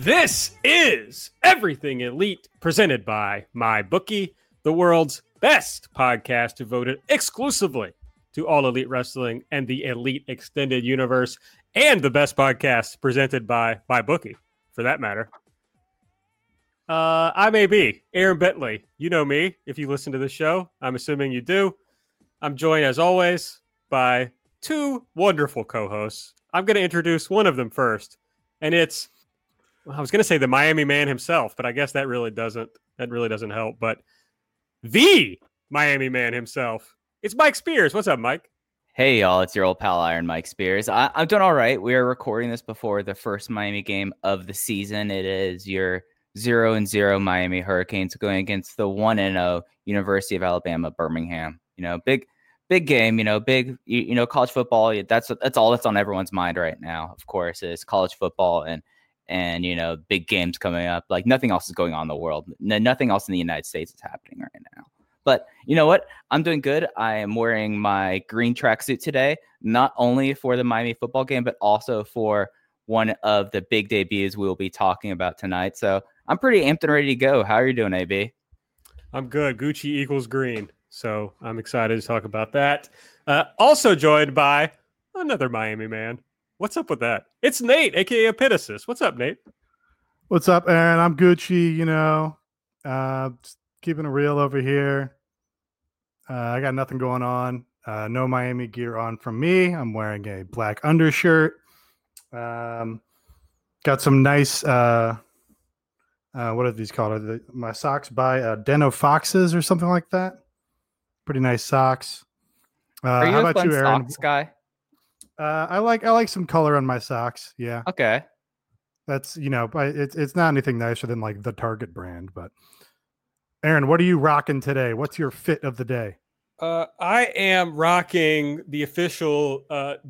This is Everything Elite, presented by MyBookie, the world's best podcast devoted exclusively to all elite wrestling and the elite extended universe, and the best podcast presented by MyBookie, for that matter. I'm AB, Aaron Bentley. You know me if you listen to the show. I'm assuming you do. I'm joined, as always, by two wonderful co-hosts. I'm going to introduce one of them first, and it's... I was going to say the Miami Man himself, but I guess that really doesn't help. But the Miami Man himself, it's Mike Spears. What's up, Mike? Hey, y'all. It's your old pal, Iron Mike Spears. I'm doing all right. We are recording this before the first Miami game of the season. It is your 0-0 Miami Hurricanes going against the 1-0 University of Alabama, Birmingham. You know, big game, you know, big, college football. That's all that's on everyone's mind right now, of course, is college football and you know, big games coming up. Like, nothing else is going on in the world. Nothing else in the United States is happening right now. But you know what? I'm doing good. I am wearing my green tracksuit today, not only for the Miami football game, but also for one of the big debuts we will be talking about tonight. So I'm pretty amped and ready to go. How are you doing, AB? I'm good. Gucci equals green. So I'm excited to talk about that. Also joined by another Miami man. What's up with that? It's Nate, a.k.a. Epitasis. What's up, Nate? What's up, Aaron? I'm Gucci, you know. Just keeping it real over here. I got nothing going on. No Miami gear on from me. I'm wearing a black undershirt. Got some nice, what are these called? Are my socks by Deno Foxes or something like that? Pretty nice socks. Are you how about you, Aaron? Socks guy? I like some color on my socks. Yeah. Okay. That's, you know, it's not anything nicer than like the Target brand, but Aaron, what are you rocking today? What's your fit of the day? I am rocking the official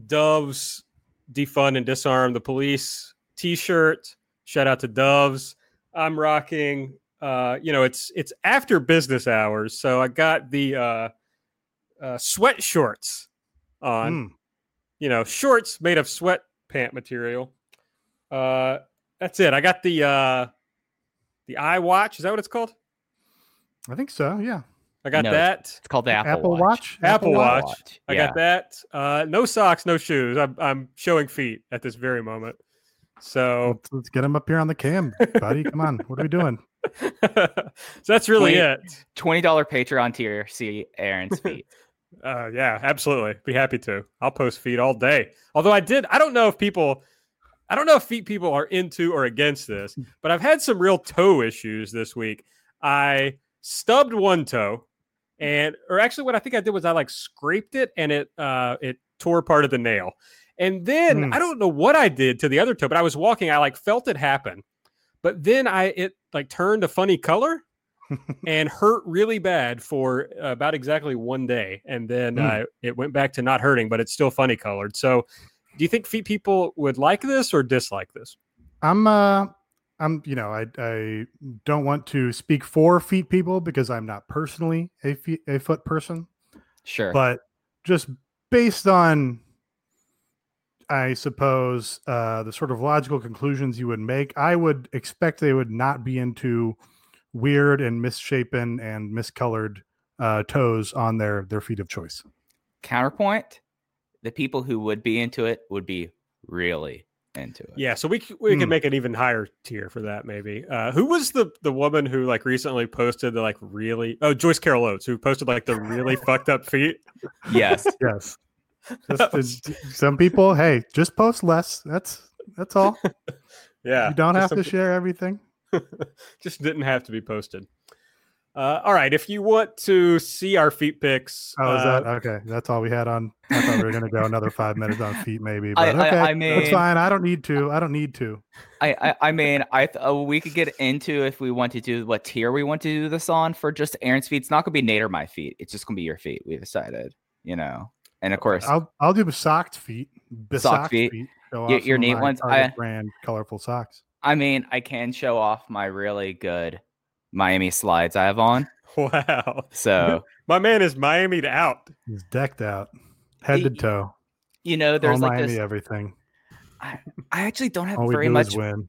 Doves Defund and Disarm the Police t-shirt. Shout out to Doves. I'm rocking, it's after business hours. So I got the sweat shorts on. You know, shorts made of sweat pant material. That's it. I got the iWatch. Is that what it's called? I think so. Yeah. I got that. It's called the Apple Watch. Apple Watch. Yeah. I got that. No socks, no shoes. I'm showing feet at this very moment. So let's get them up here on the cam, buddy. Come on. What are we doing? So that's really it. $20 Patreon tier. See Aaron's feet. Yeah, absolutely. Be happy to. I'll post feet all day. Although I don't know if feet people are into or against this, but I've had some real toe issues this week. I stubbed one toe, or actually what I think I did was I like scraped it and it tore part of the nail. And then I don't know what I did to the other toe, but I was walking, I like felt it happen. But then it like turned a funny color. and hurt really bad for about exactly one day. And then it went back to not hurting, but it's still funny colored. So do you think feet people would like this or dislike this? I don't want to speak for feet people because I'm not personally a foot person. Sure. But just based on, I suppose, the sort of logical conclusions you would make, I would expect they would not be into weird and misshapen and miscolored toes on their feet of choice. Counterpoint: the people who would be into it would be really into it. Yeah, so we can make an even higher tier for that maybe. Who was the woman who like recently posted the like really? Oh, Joyce Carol Oates, who posted like the really fucked up feet. Yes. Some people, hey, just post less. That's all. Yeah, you don't have to share everything. Just didn't have to be posted. All right, if you want to see our feet picks. Oh, is that okay? That's all we had on. I thought we were going to go another 5 minutes on feet, maybe. But I mean, that's fine. I don't need to. We could get into, if we want to do what tier we want to do this on, for just Aaron's feet. It's not going to be Nate or my feet. It's just going to be your feet. We decided, you know. And of course, I'll do socked feet. Your Nate ones. Brand colorful socks. I mean, I can show off my really good Miami slides I have on. Wow. So my man is Miami'd out. He's decked out, head to toe. You know, there's all like Miami, this everything. I actually don't have all very much. Win.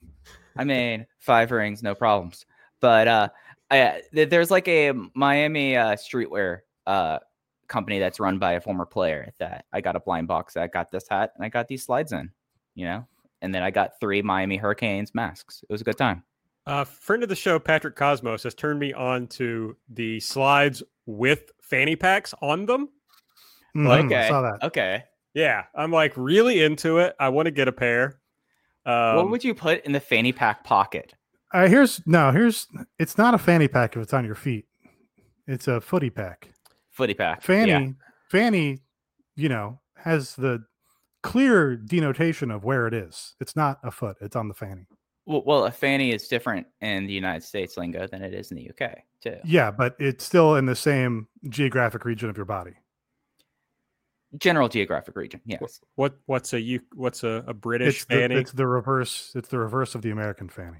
I mean, 5 rings, no problems. But there's like a Miami streetwear company that's run by a former player that I got a blind box. I got this hat and I got these slides in, you know, and then I got 3 Miami Hurricanes masks. It was a good time. A friend of the show, Patrick Cosmos, has turned me on to the slides with fanny packs on them. Okay. I saw that. Okay. Yeah. I'm like really into it. I want to get a pair. What would you put in the fanny pack pocket? It's not a fanny pack if it's on your feet. It's a footy pack. Footy pack. Fanny, you know, has the clear denotation of where it is. It's not a foot. It's on the fanny. Well, a fanny is different in the United States lingo than it is in the UK, too. Yeah, but it's still in the same geographic region of your body. General geographic region, yes. What's a British fanny? It's the reverse of the American fanny.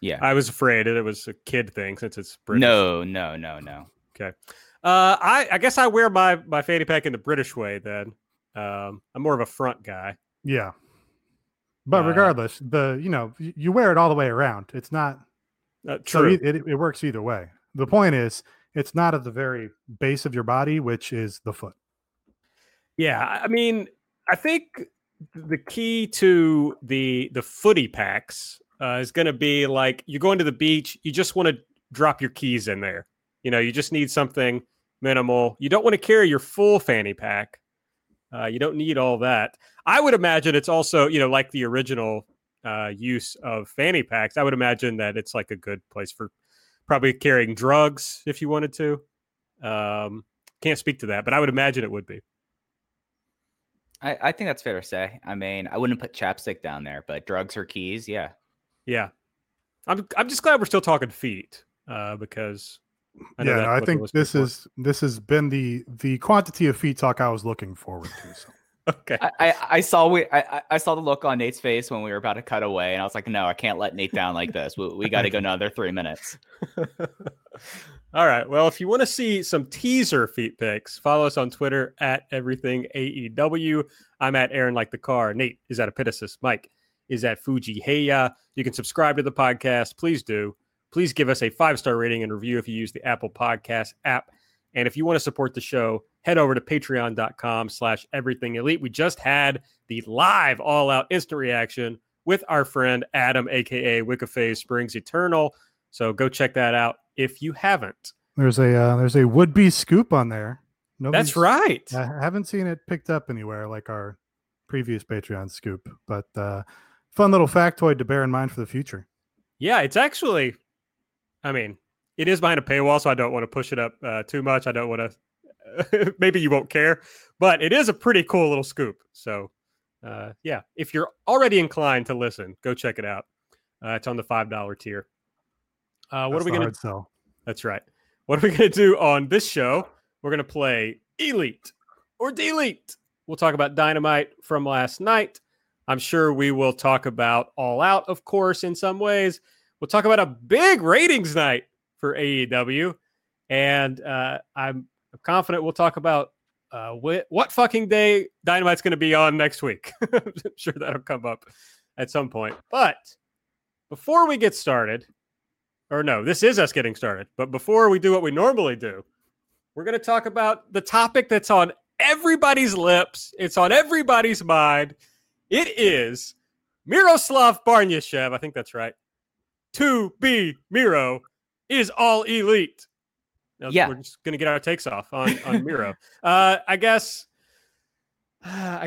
Yeah. I was afraid it was a kid thing since it's British. No. Okay. I guess I wear my fanny pack in the British way then. I'm more of a front guy. Yeah. But regardless, you wear it all the way around. It's not true. So it works either way. The point is, it's not at the very base of your body, which is the foot. Yeah, I mean, I think the key to the footy packs is going to be like you're going to the beach. You just want to drop your keys in there. You know, you just need something minimal. You don't want to carry your full fanny pack. You don't need all that. I would imagine it's also, you know, like the original use of fanny packs. I would imagine that it's like a good place for probably carrying drugs if you wanted to. Can't speak to that, but I would imagine it would be. I think that's fair to say. I mean, I wouldn't put chapstick down there, but drugs or keys, yeah. Yeah. I'm just glad we're still talking feet because... I think this has been the quantity of feet talk I was looking forward to. So. Okay. I saw the look on Nate's face when we were about to cut away, and I was like, no, I can't let Nate down like this. We got to go another 3 minutes. All right. Well, if you want to see some teaser feet pics, follow us on Twitter @EverythingAEW. I'm @AaronLikeTheCar. Nate is @Epitasis. Mike is @FujiHeya. You can subscribe to the podcast. Please do. Please give us a 5-star rating and review if you use the Apple Podcast app. And if you want to support the show, head over to patreon.com/everythingelite. We just had the live all-out instant reaction with our friend Adam, a.k.a. Wiccaface Springs Eternal. So go check that out if you haven't. There's a would-be scoop on there. Nobody's, that's right. I haven't seen it picked up anywhere like our previous Patreon scoop. But fun little factoid to bear in mind for the future. Yeah, it's actually... I mean, it is behind a paywall, so I don't want to push it up too much. I don't want to, maybe you won't care, but it is a pretty cool little scoop. So, yeah, if you're already inclined to listen, go check it out. It's on the $5 tier. What are we going to do? That's right. What are we going to do on this show? We're going to play Elite or Delete. We'll talk about Dynamite from last night. I'm sure we will talk about All Out, of course, in some ways. We'll talk about a big ratings night for AEW, and I'm confident we'll talk about what fucking day Dynamite's going to be on next week. I'm sure that'll come up at some point. But before we get started, or no, this is us getting started, but before we do what we normally do, we're going to talk about the topic that's on everybody's lips. It's on everybody's mind. It is Miroslav Barnyashev. I think that's right. To be Miro is all elite. Now, yeah. We're just going to get our takes off on Miro. I guess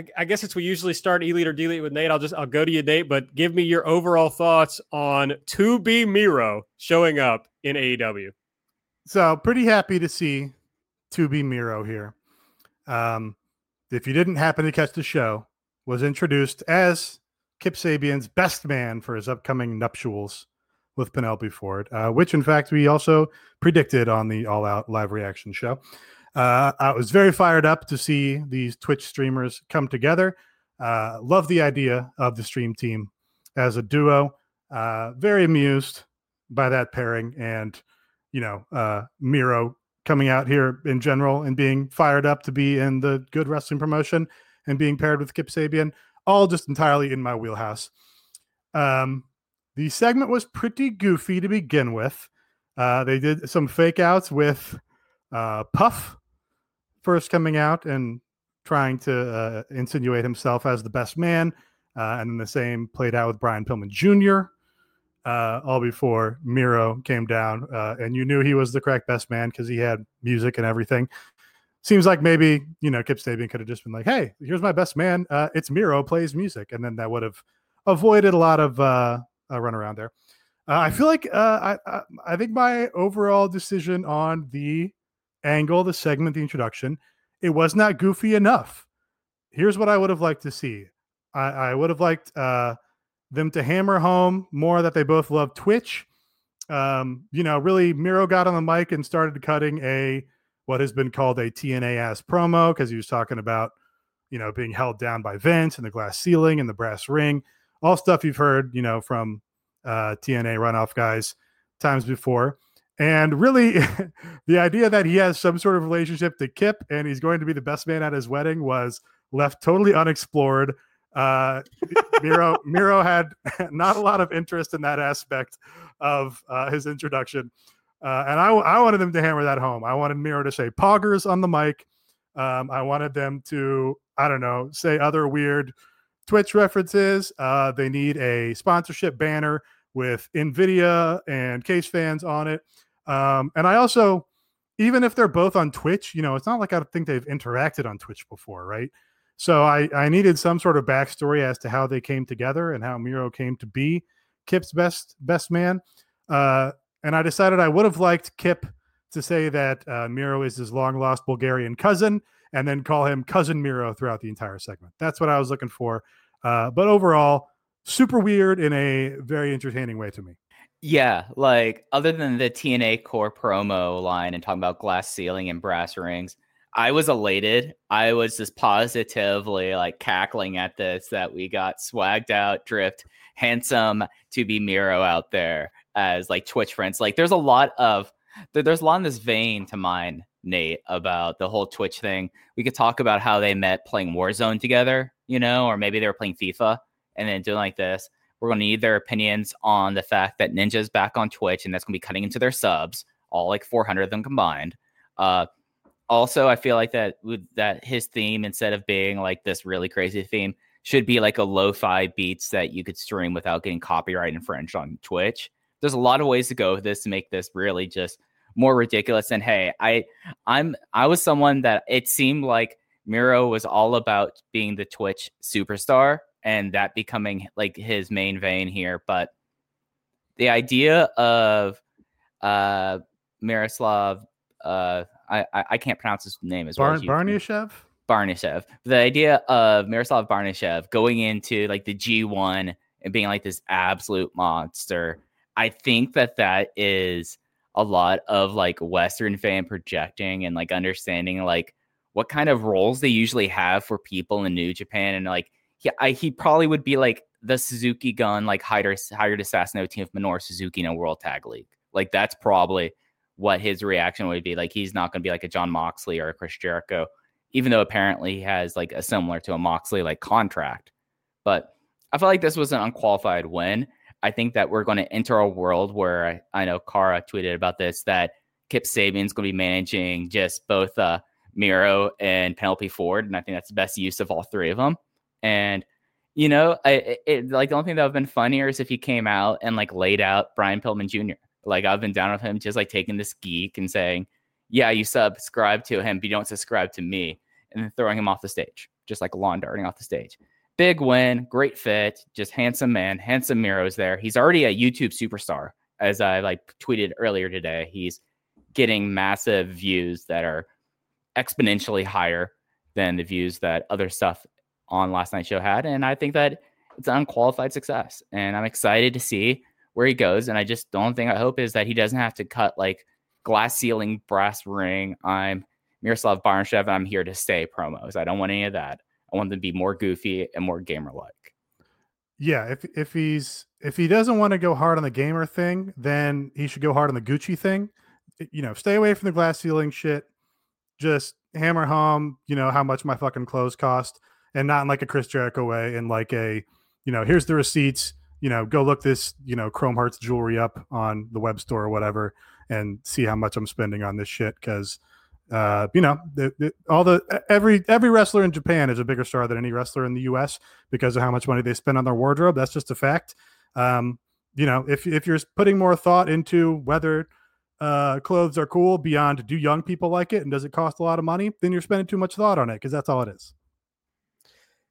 it's we usually start Elite or Delete with Nate. I'll go to you, Nate, but give me your overall thoughts on To Be Miro showing up in AEW. So pretty happy to see Tubi Miro here. If you didn't happen to catch the show, was introduced as Kip Sabian's best man for his upcoming nuptials with Penelope Ford, which in fact we also predicted on the All Out live reaction show. I was very fired up to see these Twitch streamers come together. Love the idea of the stream team as a duo. Very amused by that pairing, and you know, Miro coming out here in general and being fired up to be in the good wrestling promotion and being paired with Kip Sabian, all just entirely in my wheelhouse. The segment was pretty goofy to begin with. They did some fake outs with Puff first coming out and trying to insinuate himself as the best man. And then the same played out with Brian Pillman Jr., all before Miro came down, and you knew he was the correct best man because he had music and everything. Seems like maybe, you know, Kip Sabian could have just been like, hey, here's my best man. It's Miro, plays music. And then that would have avoided a lot of runaround there. I feel like I think my overall decision on the angle, the segment, the introduction, it was not goofy enough. Here's what I would have liked to see. I would have liked them to hammer home more that they both love Twitch. You know, really, Miro got on the mic and started cutting what has been called a TNA ass promo, because he was talking about, you know, being held down by Vince and the glass ceiling and the brass ring, all stuff you've heard, you know, from TNA runoff guys times before. And really, the idea that he has some sort of relationship to Kip and he's going to be the best man at his wedding was left totally unexplored. Miro had not a lot of interest in that aspect of his introduction, and I wanted them to hammer that home. I wanted Miro to say poggers on the mic. I wanted them to, I don't know, say other weird Twitch references. They need a sponsorship banner with NVIDIA and Case fans on it. And I also, even if they're both on Twitch, you know, it's not like I think they've interacted on Twitch before, right? So I needed some sort of backstory as to how they came together and how Miro came to be Kip's best man. And I decided I would have liked Kip to say that Miro is his long-lost Bulgarian cousin and then call him Cousin Miro throughout the entire segment. That's what I was looking for. But overall, super weird in a very entertaining way to me. Yeah, like other than the TNA core promo line and talking about glass ceiling and brass rings, I was elated. I was just positively like cackling at this, that we got swagged out, dripped, handsome to be Miro out there as like Twitch friends. Like there's a lot in this vein to mine, Nate, about the whole Twitch thing. We could talk about how they met playing Warzone together, you know, or maybe they were playing FIFA and then doing like this. We're going to need their opinions on the fact that Ninja's back on Twitch and that's going to be cutting into their subs, all like 400 of them combined. Also, I feel like that his theme, instead of being like this really crazy theme, should be like a lo-fi beats that you could stream without getting copyright infringed on Twitch. There's a lot of ways to go with this to make this really just more ridiculous. And hey, I was someone that it seemed like Miro was all about being the Twitch superstar and that becoming like his main vein here. But the idea of Miroslav... I can't pronounce his name as well. Barnyashev. The idea of Miroslav Barnyashev going into like the G1 and being like this absolute monster. I think that is a lot of like Western fan projecting and like understanding like what kind of roles they usually have for people in New Japan. And like he probably would be like the Suzuki Gun, like hired assassin team of Minoru Suzuki in a World Tag League. Like that's probably what his reaction would be. Like he's not going to be like a John Moxley or a Chris Jericho, even though apparently he has like a similar to a Moxley like contract. But I feel like this was an unqualified win. I think that we're going to enter a world where I know Kara tweeted about this, that Kip Sabian's going to be managing just both Miro and Penelope Ford, and I think that's the best use of all three of them. And you know, like the only thing that would have been funnier is if he came out and like laid out Brian Pillman Jr. Like I've been down with him just like taking this geek and saying, yeah, you subscribe to him, but you don't subscribe to me. And then throwing him off the stage, just like lawn darting off the stage. Big win, great fit, just handsome man, handsome Miro's there. He's already a YouTube superstar. As I like tweeted earlier today, he's getting massive views that are exponentially higher than the views that other stuff on last night's show had. And I think that it's an unqualified success, and I'm excited to see where he goes. And I just, the only thing I hope is that he doesn't have to cut like glass ceiling, brass ring, I'm Miroslav Barnyashev and I'm here to stay promos. I don't want any of that. I want them to be more goofy and more gamer like. Yeah, if he doesn't want to go hard on the gamer thing, then he should go hard on the Gucci thing. You know, stay away from the glass ceiling shit. Just hammer home, you know, how much my fucking clothes cost, and not in like a Chris Jericho way, in like a, you know, here's the receipts, you know, go look this, you know, Chrome Hearts jewelry up on the web store or whatever and see how much I'm spending on this shit. Because you know, every wrestler in Japan is a bigger star than any wrestler in the U.S. because of how much money they spend on their wardrobe. That's just a fact. You know, if you're putting more thought into whether clothes are cool beyond do young people like it and does it cost a lot of money, then you're spending too much thought on it, because that's all it is.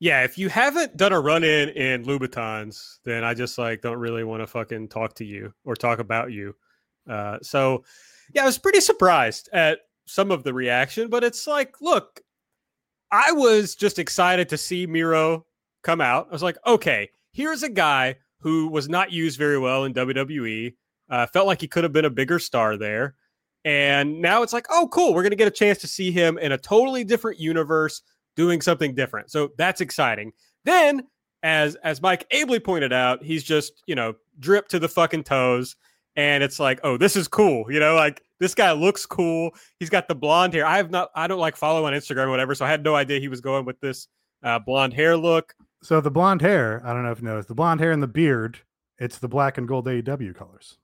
Yeah, if you haven't done a run-in in Louboutins, then I just like don't really want to fucking talk to you or talk about you. So yeah, I was pretty surprised at some of the reaction, but it's like, look, I was just excited to see Miro come out. I was like, okay, here's a guy who was not used very well in WWE. Felt like he could have been a bigger star there. And now it's like, oh, cool. We're going to get a chance to see him in a totally different universe doing something different. So that's exciting. Then as Mike ably pointed out, he's just, you know, dripped to the fucking toes. And it's like, oh, this is cool. You know, like, this guy looks cool. He's got the blonde hair. I don't like follow on Instagram or whatever, so I had no idea he was going with this blonde hair look. So the blonde hair, I don't know if you noticed, the blonde hair and the beard, it's the black and gold AEW colors.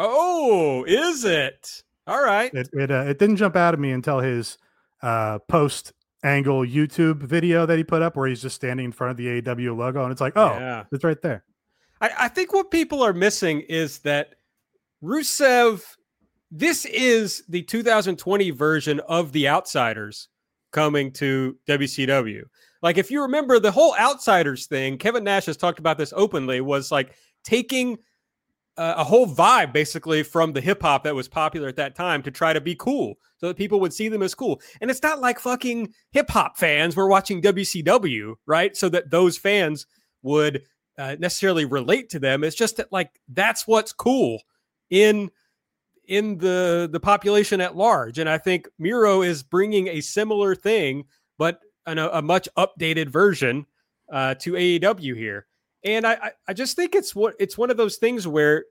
Oh, is it? All right. It didn't jump out at me until his post-angle YouTube video that he put up where he's just standing in front of the AEW logo, and it's like, oh, yeah, it's right there. I think what people are missing is that Rusev, this is the 2020 version of the Outsiders coming to WCW. Like, if you remember the whole Outsiders thing, Kevin Nash has talked about this openly, was like taking a whole vibe basically from the hip hop that was popular at that time to try to be cool so that people would see them as cool. And it's not like fucking hip hop fans were watching WCW, right? So that those fans would necessarily relate to them. It's just that like, that's what's cool in the population at large. And I think Miro is bringing a similar thing, but a much updated version to AEW here. And I just think it's one of those things where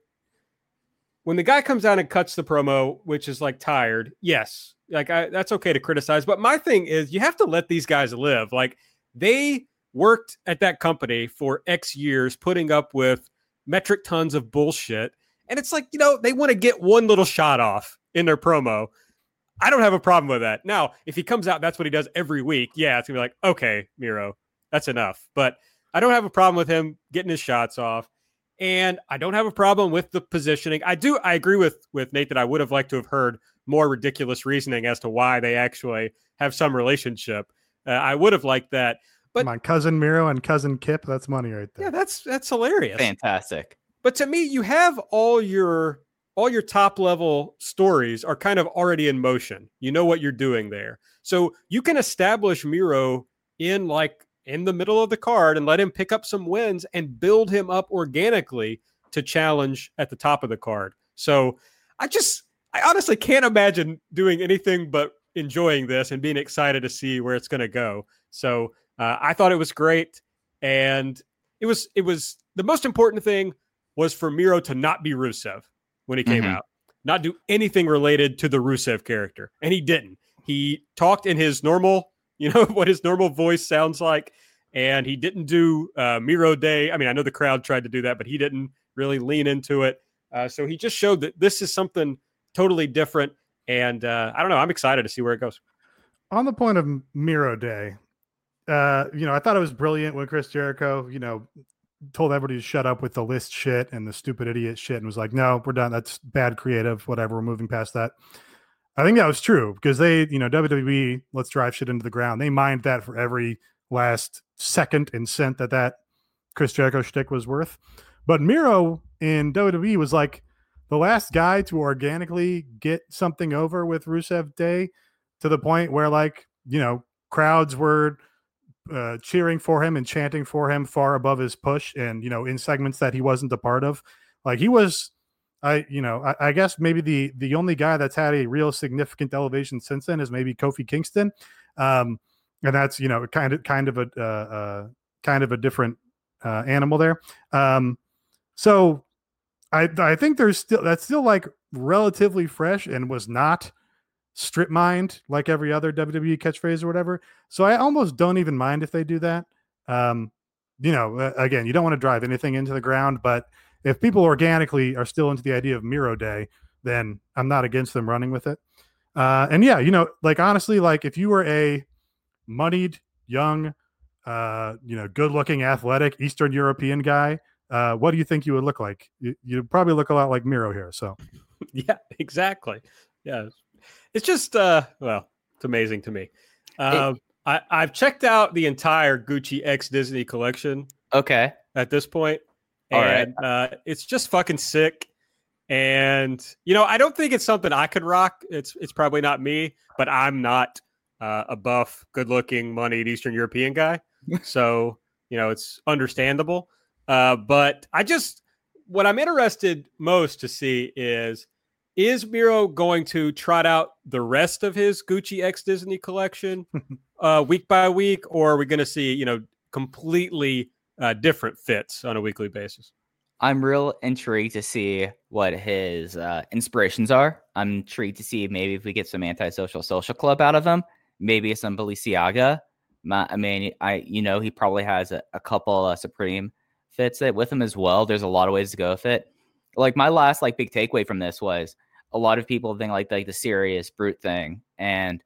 when the guy comes out and cuts the promo, which is like tired, yes, like that's okay to criticize. But my thing is, you have to let these guys live. Like, they worked at that company for X years, putting up with metric tons of bullshit. And it's like, you know, they want to get one little shot off in their promo. I don't have a problem with that. Now, if he comes out, that's what he does every week. Yeah, it's going to be like, okay, Miro, that's enough. But I don't have a problem with him getting his shots off. And I don't have a problem with the positioning. I agree with Nate that I would have liked to have heard more ridiculous reasoning as to why they actually have some relationship. I would have liked that. But my cousin Miro and cousin Kip, that's money right there. Yeah, that's hilarious. Fantastic. But to me, you have all your top level stories are kind of already in motion. You know what you're doing there. So you can establish Miro in the middle of the card and let him pick up some wins and build him up organically to challenge at the top of the card. So I honestly can't imagine doing anything but enjoying this and being excited to see where it's going to go. So I thought it was great. And it was the most important thing was for Miro to not be Rusev when he came out, not do anything related to the Rusev character. And he didn't. He talked in his normal, you know, what his normal voice sounds like. And he didn't do Miro Day. I mean, I know the crowd tried to do that, but he didn't really lean into it. So he just showed that this is something totally different. And I don't know. I'm excited to see where it goes. On the point of Miro Day, you know, I thought it was brilliant when Chris Jericho, you know, told everybody to shut up with the list shit and the stupid idiot shit and was like, no, we're done. That's bad creative, whatever. We're moving past that. I think that was true because they, you know, WWE, let's drive shit into the ground. They mined that for every last second and cent that Chris Jericho shtick was worth. But Miro in WWE was like, the last guy to organically get something over with Rusev Day to the point where, like, you know, crowds were cheering for him and chanting for him far above his push, and, you know, in segments that he wasn't a part of. Like, he was, I guess maybe the only guy that's had a real significant elevation since then is maybe Kofi Kingston. And that's, you know, kind of a different animal there. So I think there's still, that's still like relatively fresh and was not strip mined like every other WWE catchphrase or whatever. So I almost don't even mind if they do that. You know, again, you don't want to drive anything into the ground, but if people organically are still into the idea of Miro Day, then I'm not against them running with it. And yeah, you know, like, honestly, like, if you were a moneyed, young, you know, good-looking, athletic, Eastern European guy, what do you think you would look like? You'd probably look a lot like Miro here. So, yeah, exactly. Yeah, it's just well, it's amazing to me. I've checked out the entire Gucci X Disney collection. Okay, at this point. And it's just fucking sick. And, you know, I don't think it's something I could rock. It's probably not me, but I'm not a buff, good-looking, moneyed Eastern European guy. So, you know, it's understandable. But I just, what I'm interested most to see is Miro going to trot out the rest of his Gucci X Disney collection week by week? Or are we going to see, you know, completely different fits on a weekly basis? I'm real intrigued to see what his inspirations are. I'm intrigued to see maybe if we get some Antisocial Social Club out of him, maybe some Balenciaga. I mean, you know, he probably has a couple Supreme fits that with him as well. There's a lot of ways to go with it. Like, my last like big takeaway from this was a lot of people think like the serious brute thing, and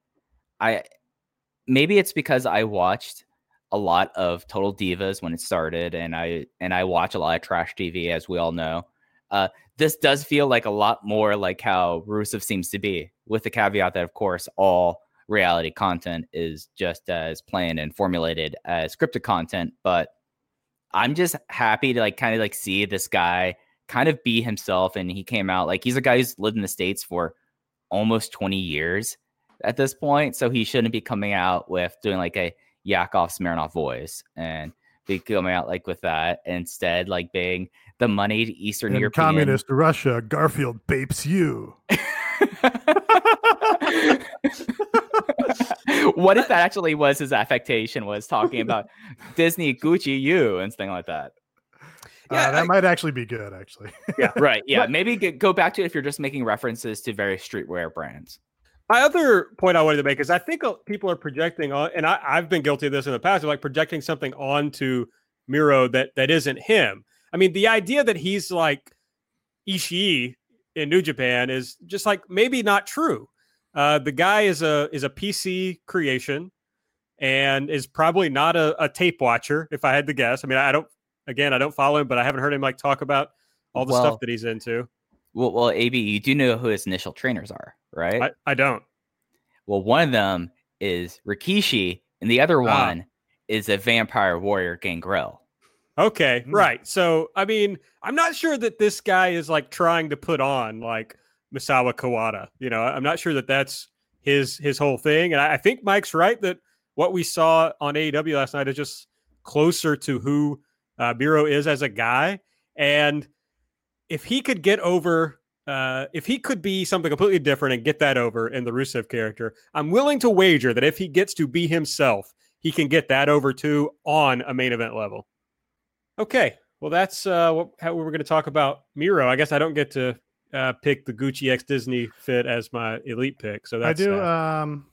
maybe it's because I watched a lot of Total Divas when it started, and I watch a lot of trash TV, as we all know. This does feel like a lot more like how Rusev seems to be, with the caveat that, of course, all reality content is just as planned and formulated as scripted content. But I'm just happy to like kind of like see this guy kind of be himself, and he came out like he's a guy who's lived in the States for almost 20 years at this point, so he shouldn't be coming out with doing like a Yakov Smirnoff voice and be coming out like with that, instead like being the moneyed Eastern in European communist Russia. Garfield bapes you. What if that actually was his affectation, was talking about Disney Gucci you and thing like that? Yeah, that might actually be good, actually. Yeah, right. Yeah, maybe go back to it if you're just making references to various streetwear brands. My other point I wanted to make is I think people are projecting on, and I've been guilty of this in the past, of like projecting something onto Miro that isn't him. I mean, the idea that he's like Ishii in New Japan is just like maybe not true. The guy is a PC creation and is probably not a tape watcher, if I had to guess. I mean, I don't follow him, but I haven't heard him like talk about all the stuff that he's into. Well, AB, you do know who his initial trainers are, right? I don't. Well, one of them is Rikishi, and the other one is a vampire warrior, Gangrel. Okay, right. So, I mean, I'm not sure that this guy is like trying to put on like Misawa Kawada. You know, I'm not sure that that's his whole thing. And I think Mike's right that what we saw on AEW last night is just closer to who Miro is as a guy. And if he could get over, if he could be something completely different and get that over in the Rusev character, I'm willing to wager that if he gets to be himself, he can get that over too on a main event level. Okay, well, that's how we were going to talk about Miro. I guess I don't get to pick the Gucci X Disney fit as my elite pick, so that's I do.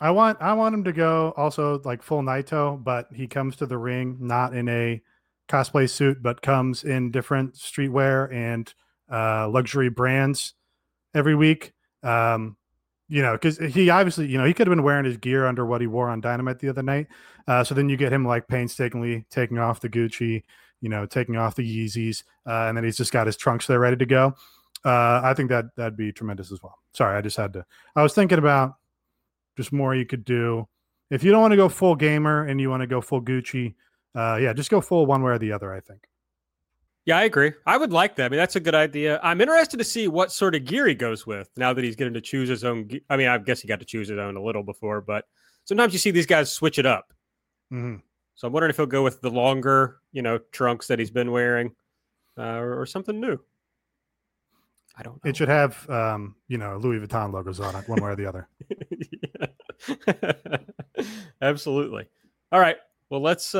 I want him to go also like full Naito, but he comes to the ring not in a cosplay suit, but comes in different streetwear and luxury brands every week. You know, because he obviously, you know, he could have been wearing his gear under what he wore on Dynamite the other night. So then you get him like painstakingly taking off the Gucci, you know, taking off the Yeezys, and then he's just got his trunks there ready to go. I think that'd be tremendous as well. Sorry, I was thinking about just more you could do. If you don't want to go full gamer and you want to go full Gucci, yeah, just go full one way or the other, I think. Yeah, I agree. I would like that. I mean, that's a good idea. I'm interested to see what sort of gear he goes with now that he's getting to choose his own. I mean, I guess he got to choose his own a little before, but sometimes you see these guys switch it up. Mm-hmm. So I'm wondering if he'll go with the longer, you know, trunks that he's been wearing or something new. I don't know. It should have, you know, Louis Vuitton logos on it one way or the other. Absolutely. All right. Well, let's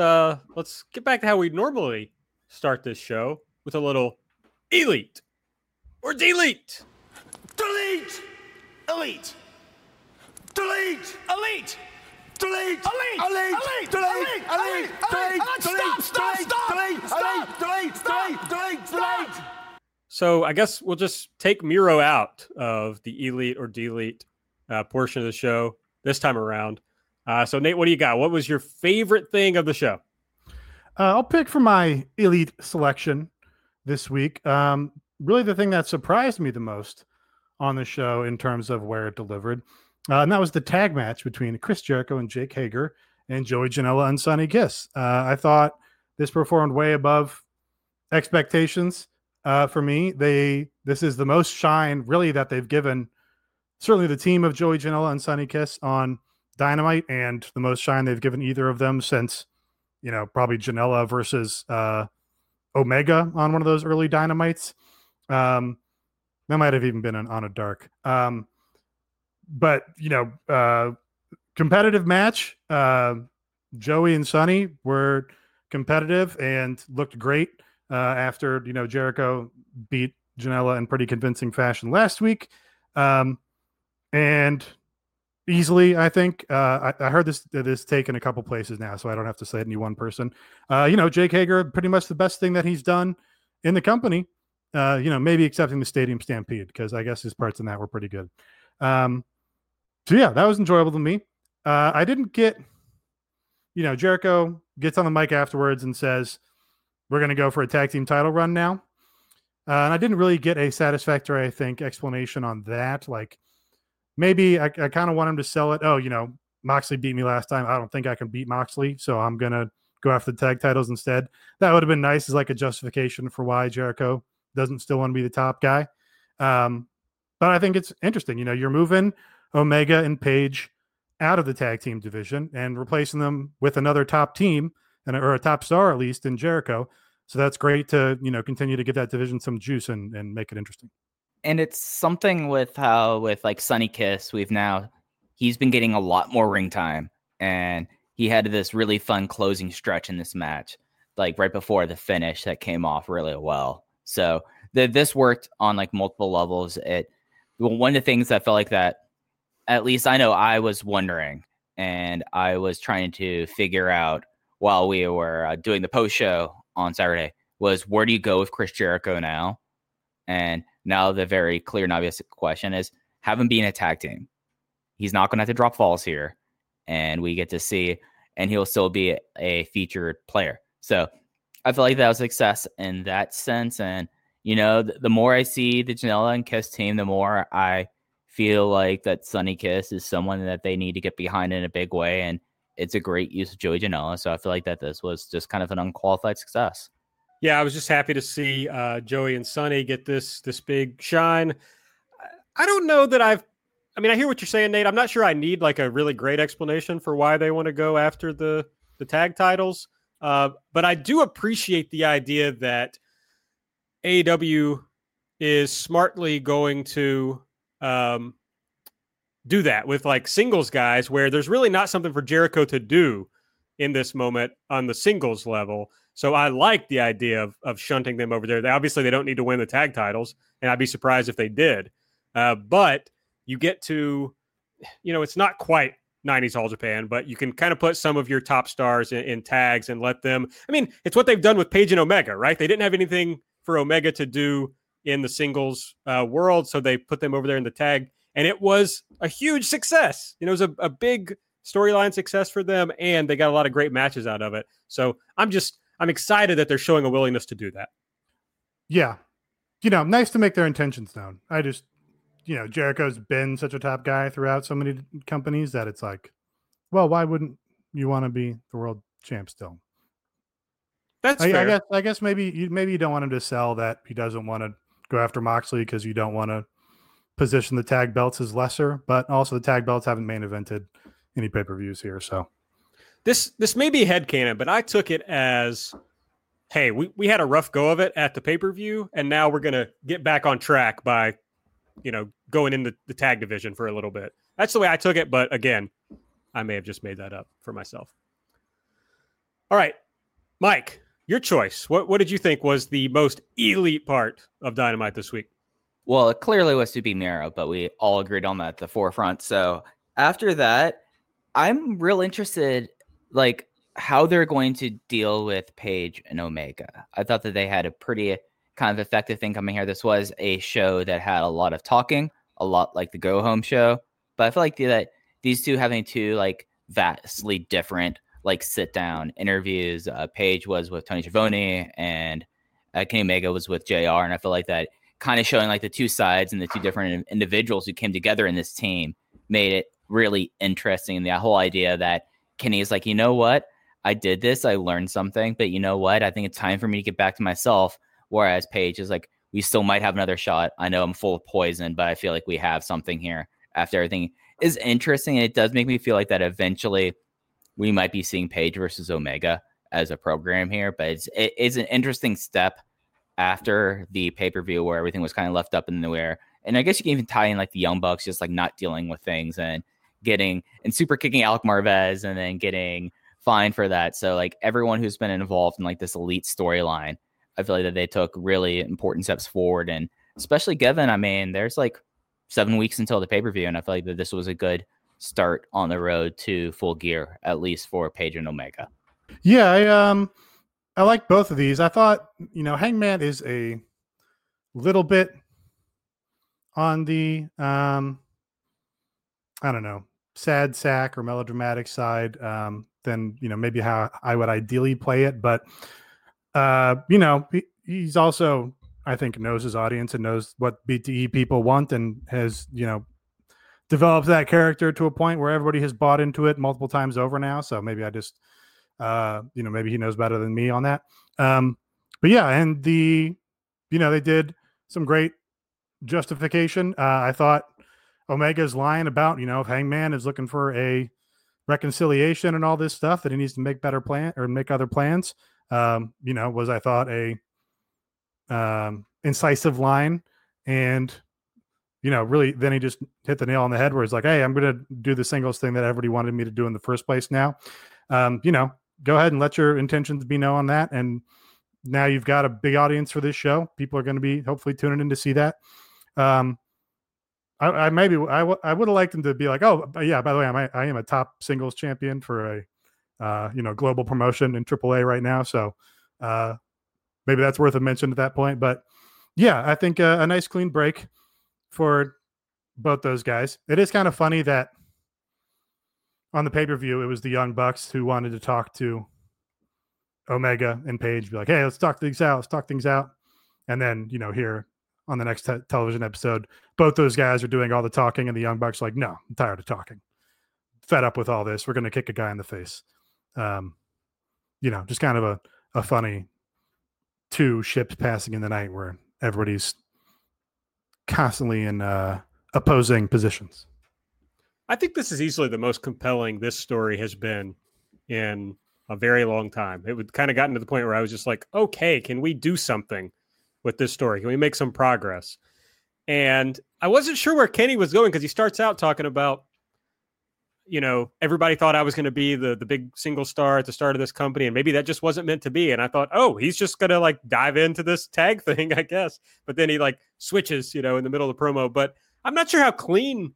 get back to how we normally start this show with a little elite or delete. Delete. Elite. Delete. Elite. Delete! Elite! Elite! Elite! Delete! Elite! Delete! Stop! Stop! Stop! Delete! Delete! Delete! Delete! So I guess we'll just take Miro out of the elite or delete portion of the show this time around. So Nate, what do you got? What was your favorite thing of the show? I'll pick for my elite selection this week. Really the thing that surprised me the most on the show in terms of where it delivered. And that was the tag match between Chris Jericho and Jake Hager and Joey Janela and Sonny Kiss. I thought this performed way above expectations for me. This is the most shine, really, that they've given, certainly the team of Joey Janela and Sonny Kiss on Dynamite, and the most shine they've given either of them since, you know, probably Janela versus Omega on one of those early Dynamites. That might have even been on a dark. But, you know, competitive match. Joey and Sonny were competitive and looked great after, you know, Jericho beat Janela in pretty convincing fashion last week. And easily, I think. I heard this take in a couple places now, so I don't have to say it in one person. You know, Jake Hager, pretty much the best thing that he's done in the company, you know, maybe excepting the Stadium Stampede, because I guess his parts in that were pretty good. So yeah, that was enjoyable to me. I didn't get, you know, Jericho gets on the mic afterwards and says, we're going to go for a tag team title run now. And I didn't really get a satisfactory, I think, explanation on that. Like maybe I kind of want him to sell it. Oh, you know, Moxley beat me last time. I don't think I can beat Moxley, so I'm going to go after the tag titles instead. That would have been nice as like a justification for why Jericho doesn't still want to be the top guy. But I think it's interesting. You know, you're moving Omega and Page out of the tag team division and replacing them with another top team or a top star, at least, in Jericho. So that's great to, you know, continue to give that division some juice and make it interesting. And it's something with how with like Sonny Kiss, he's been getting a lot more ring time, and he had this really fun closing stretch in this match, like right before the finish that came off really well. So this worked on like multiple levels. Well, one of the things that felt like that, at least I know I was wondering, and I was trying to figure out while we were doing the post show on Saturday, was where do you go with Chris Jericho now? And now the very clear and obvious question is, have him be in a tag team. He's not going to have to drop falls here, and we get to see, and he'll still be a featured player. So I feel like that was a success in that sense. And you know, the more I see the Janela and Kiss team, the more I feel like that Sonny Kiss is someone that they need to get behind in a big way. And it's a great use of Joey Janela. So I feel like that this was just kind of an unqualified success. Yeah, I was just happy to see Joey and Sonny get this big shine. I don't know that I hear what you're saying, Nate. I'm not sure I need like a really great explanation for why they want to go after the tag titles. But I do appreciate the idea that AEW is smartly going to do that with like singles guys, where there's really not something for Jericho to do in this moment on the singles level. So I like the idea of shunting them over there. They don't need to win the tag titles, and I'd be surprised if they did. But you get to, you know, it's not quite 90s All Japan, but you can kind of put some of your top stars in tags and let them. I mean, it's what they've done with Page and Omega, right? They didn't have anything for Omega to do in the singles world, so they put them over there in the tag, and it was a huge success. You know, it was a big storyline success for them, and they got a lot of great matches out of it. So I'm excited that they're showing a willingness to do that. Yeah, you know, nice to make their intentions known. I just, you know, Jericho's been such a top guy throughout so many companies that it's like, well, why wouldn't you want to be the world champ still? That's fair. I guess maybe you don't want him to sell that he doesn't want to go after Moxley because you don't want to position the tag belts as lesser, but also the tag belts haven't main evented any pay-per-views here. So this may be headcanon, but I took it as, hey, we had a rough go of it at the pay-per-view, and now we're going to get back on track by, going in the tag division for a little bit. That's the way I took it. But again, I may have just made that up for myself. All right, Mike, your choice. What did you think was the most elite part of Dynamite this week? Well, it clearly was to be Miro, but we all agreed on that at the forefront. So after that, I'm real interested, how they're going to deal with Page and Omega. I thought that they had a pretty kind of effective thing coming here. This was a show that had a lot of talking, a lot like the Go Home show. But I feel like that these two having two vastly different sit down interviews. Page was with Tony Schiavone and Kenny Omega was with JR. And I feel like that kind of showing the two sides and the two different individuals who came together in this team made it really interesting. And the whole idea that Kenny is like, you know what? I did this. I learned something, but you know what? I think it's time for me to get back to myself. Whereas Paige is like, we still might have another shot. I know I'm full of poison, but I feel like we have something here after everything is interesting. And it does make me feel like that eventually we might be seeing Paige versus Omega as a program here, but it's an interesting step after the pay-per-view where everything was kind of left up in the air. And I guess you can even tie in the Young Bucks, just not dealing with things and getting and super kicking Alec Marvez and then getting fined for that. So everyone who's been involved in this elite storyline, I feel like that they took really important steps forward. And especially given, there's 7 weeks until the pay-per-view. And I feel like that this was a good start on the road to Full Gear, at least for Page and Omega. Yeah. I like both of these. I thought, Hangman is a little bit on the, sad sack or melodramatic side. Than, maybe how I would ideally play it, but, he's also, I think, knows his audience and knows what BTE people want and has, developed that character to a point where everybody has bought into it multiple times over now. So maybe I just, maybe he knows better than me on that. But yeah, and they did some great justification. I thought Omega's lying about, if Hangman is looking for a reconciliation and all this stuff, that he needs to make better plan or make other plans. Was, I thought, a incisive line, and, really then he just hit the nail on the head where he's like, hey, I'm going to do the singles thing that everybody wanted me to do in the first place now. Go ahead and let your intentions be known on that. And now you've got a big audience for this show. People are going to be hopefully tuning in to see that. I would have liked him to be like, oh yeah, by the way, I am a top singles champion for a, global promotion in AAA right now. So, maybe that's worth a mention at that point, but yeah, I think a nice clean break for both those guys. It is kind of funny that on the pay-per-view, it was the Young Bucks who wanted to talk to Omega and Page, be like, hey, let's talk things out. And then, here on the next television episode, both those guys are doing all the talking, and the Young Bucks are like, no, I'm tired of talking. Fed up with all this. We're going to kick a guy in the face. Just kind of a funny two ships passing in the night where everybody's constantly in opposing positions. I think this is easily the most compelling this story has been in a very long time. It would kind of gotten to the point where I was just like, okay, can we do something with this story? Can we make some progress? And I wasn't sure where Kenny was going, because he starts out talking about, everybody thought I was going to be the big single star at the start of this company, and maybe that just wasn't meant to be. And I thought, oh, he's just going to dive into this tag thing, I guess. But then he switches, in the middle of the promo. But I'm not sure how clean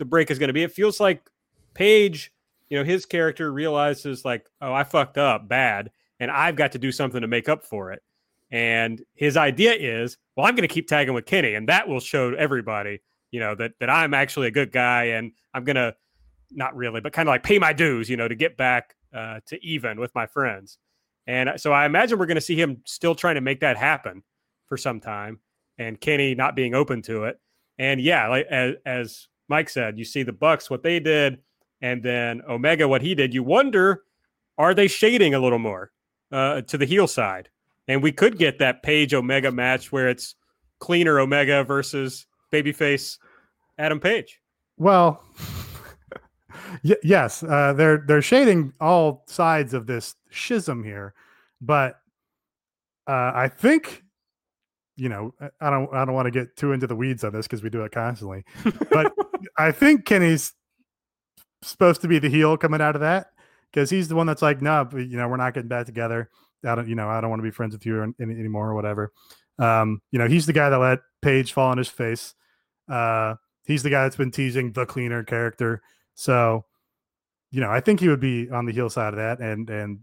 the break is going to be. It feels like Paige, his character realizes oh, I fucked up bad, and I've got to do something to make up for it. And his idea is, well, I'm going to keep tagging with Kenny, and that will show everybody, that I'm actually a good guy, and I'm going to, not really, but kind of pay my dues, to get back to even with my friends. And so I imagine we're going to see him still trying to make that happen for some time, and Kenny not being open to it. And yeah, as Mike said, you see the Bucks, what they did, and then Omega, what he did. You wonder, are they shading a little more? to the heel side. And we could get that Page Omega match where it's cleaner Omega versus babyface Adam Page. Well, yes, they're shading all sides of this schism here, but I think, you know, I don't want to get too into the weeds on this because we do it constantly, but I think Kenny's supposed to be the heel coming out of that because he's the one that's like, no, nah, you know, we're not getting back together. I don't want to be friends with you anymore or whatever. You know, he's the guy that let Page fall on his face. He's the guy that's been teasing the cleaner character. So, you know, I think he would be on the heel side of that. And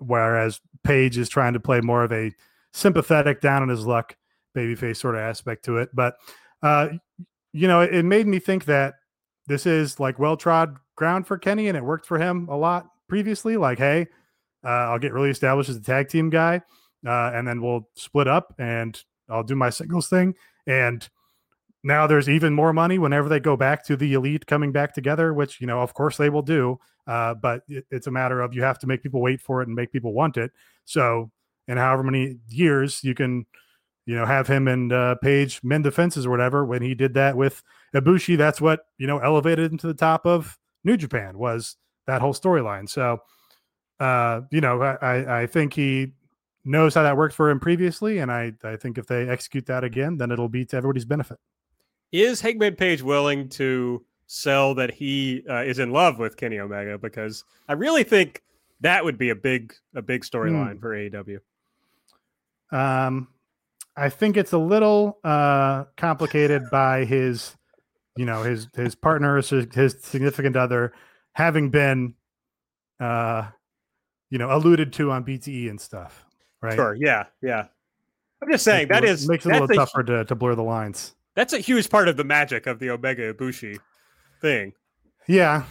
whereas Page is trying to play more of a sympathetic, down on his luck, babyface sort of aspect to it. But, you know, it made me think that this is like well-trod ground for Kenny, and it worked for him a lot previously. Like, hey, I'll get really established as a tag team guy, and then we'll split up and I'll do my singles thing. And now there's even more money whenever they go back to the elite coming back together, which, you know, of course they will do. But it's a matter of you have to make people wait for it and make people want it. So in however many years you can, you know, have him and Page mend the fences or whatever. When he did that with Ibushi, that's what, you know, elevated him to the top of New Japan, was that whole storyline. So, you know, I think he knows how that worked for him previously, and I think if they execute that again, then it'll be to everybody's benefit. Is Hangman Page willing to sell that he is in love with Kenny Omega? Because I really think that would be a big storyline for AEW. I think it's a little complicated by his, you know, his partner, his significant other, having been, you know, alluded to on BTE and stuff, right? Sure, yeah. I'm just saying makes it a little tougher to blur the lines. That's a huge part of the magic of the Omega Ibushi thing. Yeah,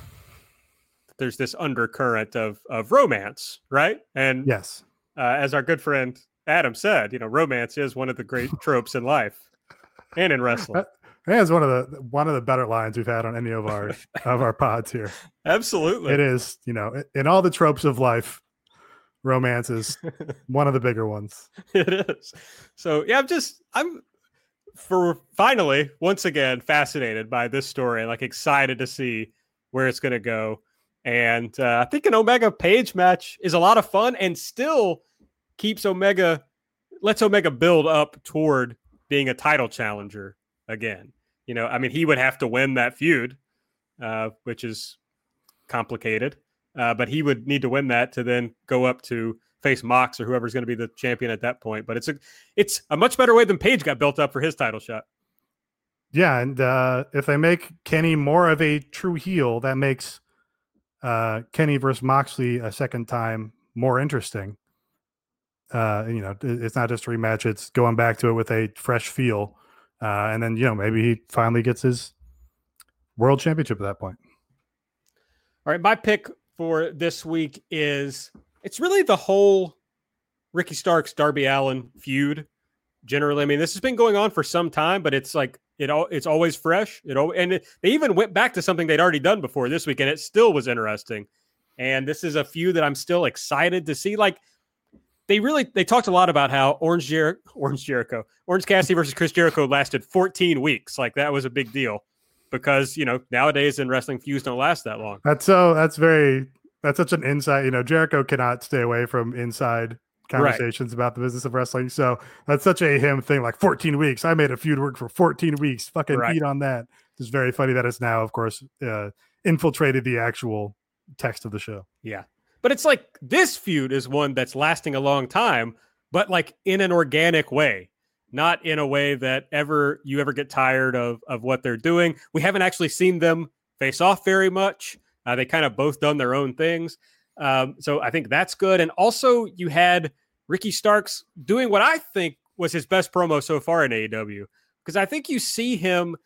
there's this undercurrent of romance, right? And yes, as our good friend Adam said, you know, romance is one of the great tropes in life and in wrestling. That is one of the better lines we've had on any of our pods here. Absolutely, it is. You know, in all the tropes of life, romance is one of the bigger ones. It is. So yeah, I'm finally once again fascinated by this story and like excited to see where it's going to go. And I think an Omega Page match is a lot of fun and still keeps Omega, lets Omega build up toward being a title challenger again. You know, I mean, he would have to win that feud, which is complicated, but he would need to win that to then go up to face Mox or whoever's going to be the champion at that point. But it's a much better way than Page got built up for his title shot. Yeah, and if they make Kenny more of a true heel, that makes Kenny versus Moxley a second time more interesting. You know, it's not just a rematch, it's going back to it with a fresh feel. And then, you know, maybe he finally gets his world championship at that point. All right. My pick for this week is, it's really the whole Ricky Starks, Darby Allin feud. Generally, I mean, this has been going on for some time, but it's like, it's always fresh. They even went back to something they'd already done before this week, and it still was interesting. And this is a feud that I'm still excited to see. Like, They talked a lot about how Orange Cassidy versus Chris Jericho lasted 14 weeks. Like, that was a big deal because, you know, nowadays in wrestling, feuds don't last that long. That's such an insight. You know, Jericho cannot stay away from inside conversations about the business of wrestling. So that's such a him thing, like 14 weeks. I made a feud work for 14 weeks. Fucking beat on that. It's very funny that it's now, of course, infiltrated the actual text of the show. Yeah. But it's like, this feud is one that's lasting a long time, but like in an organic way, not in a way that you ever get tired of what they're doing. We haven't actually seen them face off very much. They kind of both done their own things. So I think that's good. And also you had Ricky Starks doing what I think was his best promo so far in AEW, because I think you see him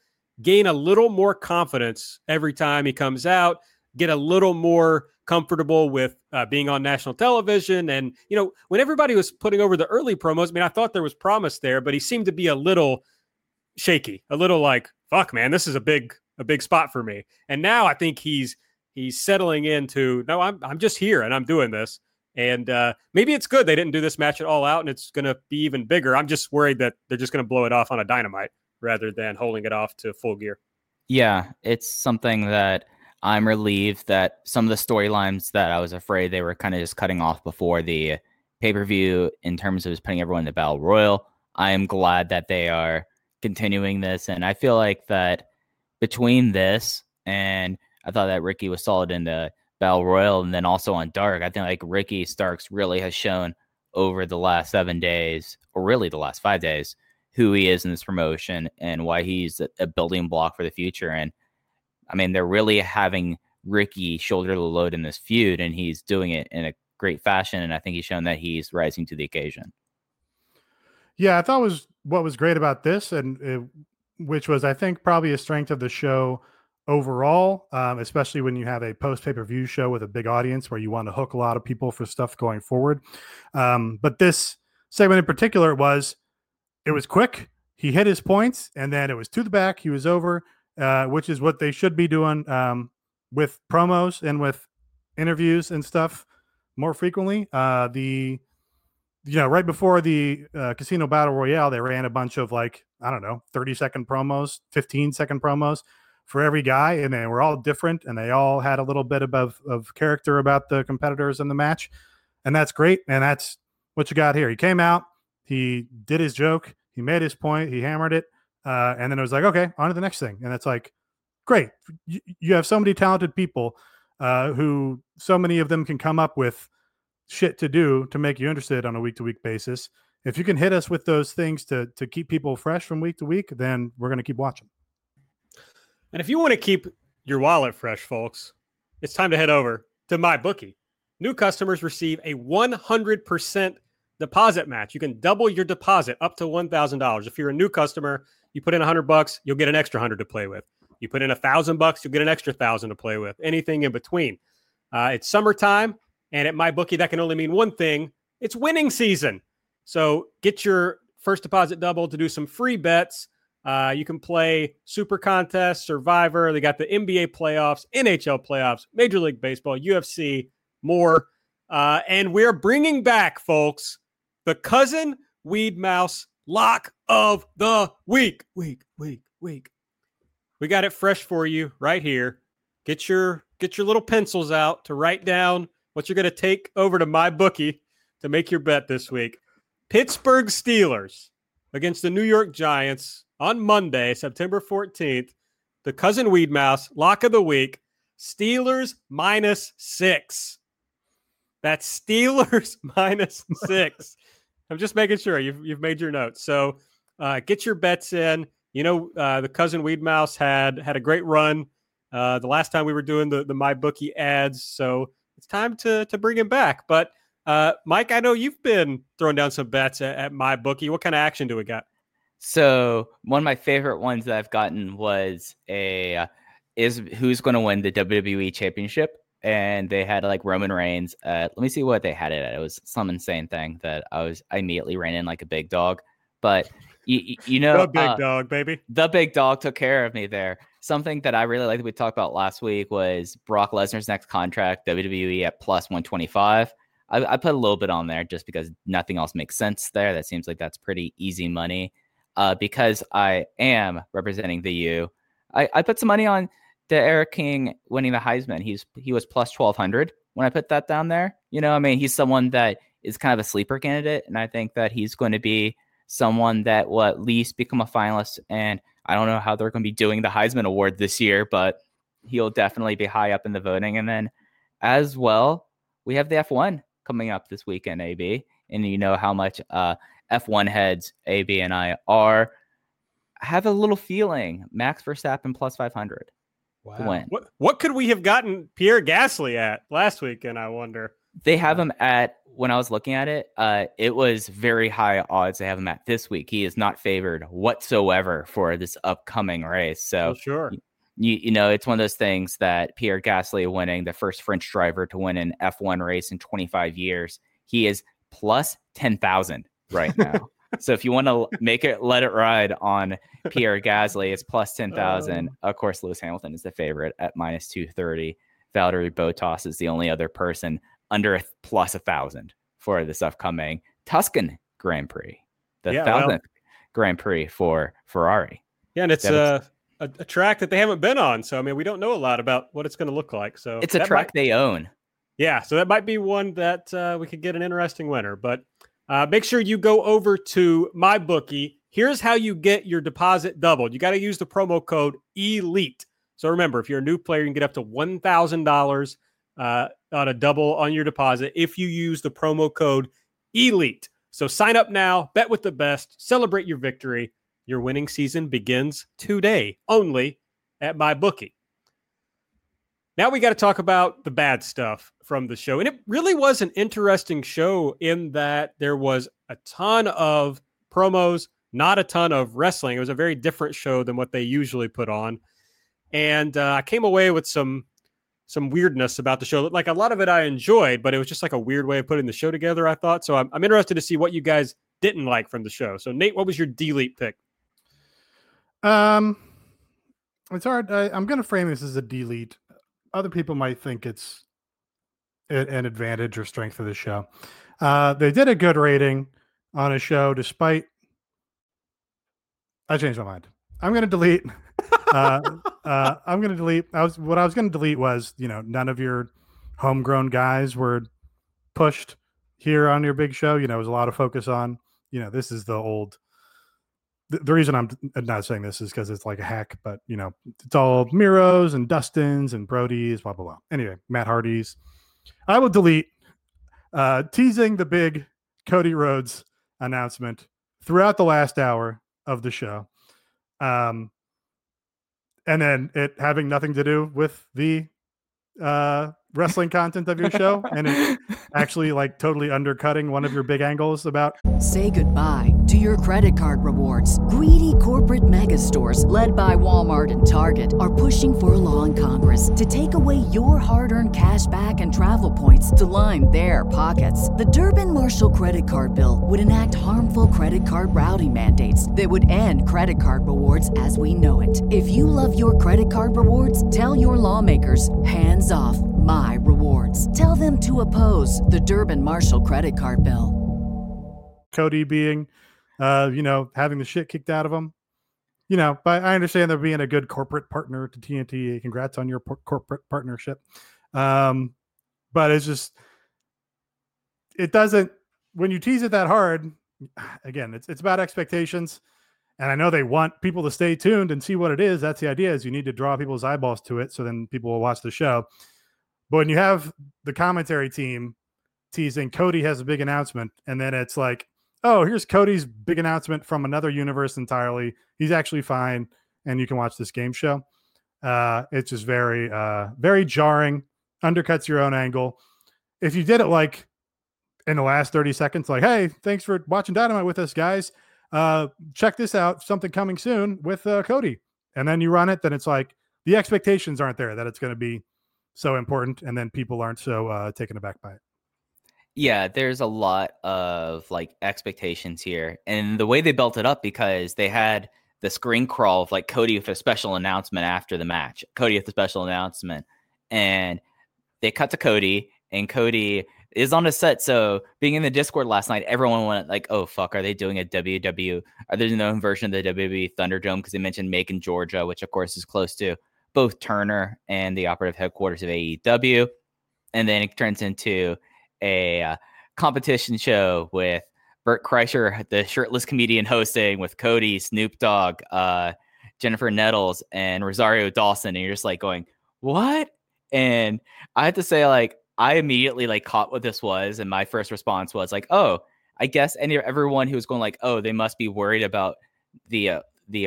gain a little more confidence every time he comes out, get a little more comfortable with being on national television. And, you know, when everybody was putting over the early promos, I mean, I thought there was promise there, but he seemed to be a little shaky, a little like, fuck, man, this is a big spot for me. And now I think he's settling into, no, I'm just here and I'm doing this. And maybe it's good they didn't do this match at All Out, and it's going to be even bigger. I'm just worried that they're just going to blow it off on a Dynamite rather than holding it off to Full Gear. Yeah, it's something that I'm relieved that some of the storylines that I was afraid they were kind of just cutting off before the pay-per-view in terms of just putting everyone in the Battle Royal. I am glad that they are continuing this, and I feel like that between this and I thought that Ricky was solid in the Battle Royal and then also on Dark, I think like Ricky Starks really has shown over the last 7 days, or really the last 5 days, who he is in this promotion and why he's a building block for the future. And I mean, they're really having Ricky shoulder the load in this feud, and he's doing it in a great fashion. And I think he's shown that he's rising to the occasion. Yeah, I thought was what was great about this, and which was, I think, probably a strength of the show overall, especially when you have a post pay-per-view show with a big audience where you want to hook a lot of people for stuff going forward. But this segment in particular it was quick. He hit his points, and then it was to the back. He was over, which is what they should be doing with promos and with interviews and stuff more frequently. Right before the Casino Battle Royale, they ran a bunch of 30-second promos, 15-second promos for every guy, and they were all different, and they all had a little bit of character about the competitors in the match, and that's great, and that's what you got here. He came out, he did his joke, he made his point, he hammered it, and then it was like, okay, on to the next thing, and it's like, great. You have so many talented people who so many of them can come up with shit to do to make you interested on a week-to-week basis. If you can hit us with those things to keep people fresh from week to week, then we're going to keep watching. And if you want to keep your wallet fresh, folks, it's time to head over to MyBookie. New customers receive a 100% deposit match. You can double your deposit up to $1,000. If you're a new customer, you put in $100, you'll get an extra 100 to play with. You put in $1,000, you'll get an extra 1,000 to play with. Anything in between. It's summertime. And at MyBookie, that can only mean one thing. It's winning season. So get your first deposit doubled to do some free bets. You can play Super Contest, Survivor. They got the NBA playoffs, NHL playoffs, Major League Baseball, UFC, more. And we're bringing back, folks, the Cousin Weed Mouse Lock of the Week. Week. We got it fresh for you right here. Get your little pencils out to write down what you're going to take over to MyBookie to make your bet this week. Pittsburgh Steelers against the New York Giants on Monday, September 14th. The Cousin Weed Mouse Lock of the Week. Steelers -6. That's Steelers -6. I'm just making sure you've made your notes. So get your bets in. You know, the Cousin Weed Mouse had a great run the last time we were doing the MyBookie ads. So it's time to bring him back. But, Mike, I know you've been throwing down some bets at MyBookie. What kind of action do we got? So one of my favorite ones that I've gotten was is who's going to win the WWE Championship. And they had Roman Reigns. Let me see what they had it at. It was some insane thing that I immediately ran in like a big dog. But, you know. The big dog, baby. The big dog took care of me there. Something that I really liked that we talked about last week was Brock Lesnar's next contract, WWE at +125. I put a little bit on there just because nothing else makes sense there. That seems like that's pretty easy money. Because I am representing the U, I put some money on the Eric King winning the Heisman. He was +1,200 when I put that down there. You know, I mean, he's someone that is kind of a sleeper candidate, and I think that he's going to be someone that will at least become a finalist, and I don't know how they're going to be doing the Heisman Award this year, but he'll definitely be high up in the voting. And then as well, we have the F1 coming up this weekend, AB. And you know how much F1 heads AB and I are. I have a little feeling Max Verstappen +500. Wow. To win. What could we have gotten Pierre Gasly at last weekend, I wonder? They have him at, when I was looking at it, it was very high odds they have him at this week. He is not favored whatsoever for this upcoming race. So, sure. You know, it's one of those things that Pierre Gasly winning, the first French driver to win an F1 race in 25 years, he is +10,000 right now. So if you want to make it, let it ride on Pierre Gasly, it's +10,000. Of course, Lewis Hamilton is the favorite at -230. Valtteri Bottas is the only other person under a +1,000 for this upcoming Tuscan Grand Prix, the 1,000th Grand Prix for Ferrari. Yeah, and it's a track that they haven't been on, so I mean, we don't know a lot about what it's going to look like. So it's a track they own. Yeah, so that might be one that we could get an interesting winner. But make sure you go over to MyBookie. Here's how you get your deposit doubled. You got to use the promo code ELITE. So remember, if you're a new player, you can get up to $1,000 on a double on your deposit if you use the promo code ELITE. So sign up now, bet with the best, celebrate your victory. Your winning season begins today only at MyBookie. Now we got to talk about the bad stuff from the show. And it really was an interesting show in that there was a ton of promos, not a ton of wrestling. It was a very different show than what they usually put on. And I came away with some weirdness about the show. Like a lot of it I enjoyed, but it was just like a weird way of putting the show together, I thought. So I'm interested to see what you guys didn't like from the show. So Nate, what was your delete pick? It's hard. I'm going to frame this as a delete. Other people might think it's an advantage or strength of the show. They did a good rating on a show despite... I changed my mind. I'm going to delete. I'm going to delete. What I was going to delete was, you know, none of your homegrown guys were pushed here on your big show. You know, it was a lot of focus on, you know, this is the old. The reason I'm not saying this is because it's like a hack, but, you know, it's all Miros and Dustins and Brody's, blah, blah, blah. Anyway, Matt Hardy's. I will delete teasing the big Cody Rhodes announcement throughout the last hour of the show. And then it having nothing to do with the wrestling content of your show, and it actually like totally undercutting one of your big angles about. Say goodbye to your credit card rewards. Greedy corporate mega stores led by Walmart and Target are pushing for a law in Congress to take away your hard-earned cash back and travel points to line their pockets. The Durbin-Marshall credit card bill would enact harmful credit card routing mandates that would end credit card rewards as we know it. If you love your credit card rewards, tell your lawmakers, hands off my rewards. Tell them to oppose the Durbin-Marshall credit card bill. Cody being, you know, having the shit kicked out of him. You know, but I understand they're being a good corporate partner to TNT. Congrats on your corporate partnership. But it's just, it doesn't, when you tease it that hard, again, it's about expectations. And I know they want people to stay tuned and see what it is. That's the idea, is you need to draw people's eyeballs to it so then people will watch the show. But when you have the commentary team teasing Cody has a big announcement, and then it's like, oh, here's Cody's big announcement from another universe entirely. He's actually fine, and you can watch this game show. It's just very, very jarring, undercuts your own angle. If you did it like in the last 30 seconds, like, hey, thanks for watching Dynamite with us, guys. Check this out, something coming soon with Cody. And then you run it, then it's like the expectations aren't there that it's going to be so important, and then people aren't so taken aback by it. Yeah, there's a lot of like expectations here, and the way they built it up, because they had the screen crawl of like Cody with a special announcement after the match, Cody with the special announcement, and they cut to Cody, and Cody is on a set. So being in the Discord last night, everyone went like, "Oh fuck, are they doing a WW? Are there no version of the WWE Thunderdome?" Because they mentioned Macon, Georgia, which of course is close to both Turner and the operative headquarters of AEW. And then it turns into a competition show with Bert Kreischer, the shirtless comedian, hosting with Cody, Snoop Dogg, Jennifer Nettles, and Rosario Dawson. And you're just like going, what? And I have to say, like, I immediately like caught what this was. And my first response was like, oh, I guess everyone who was going like, oh, they must be worried about the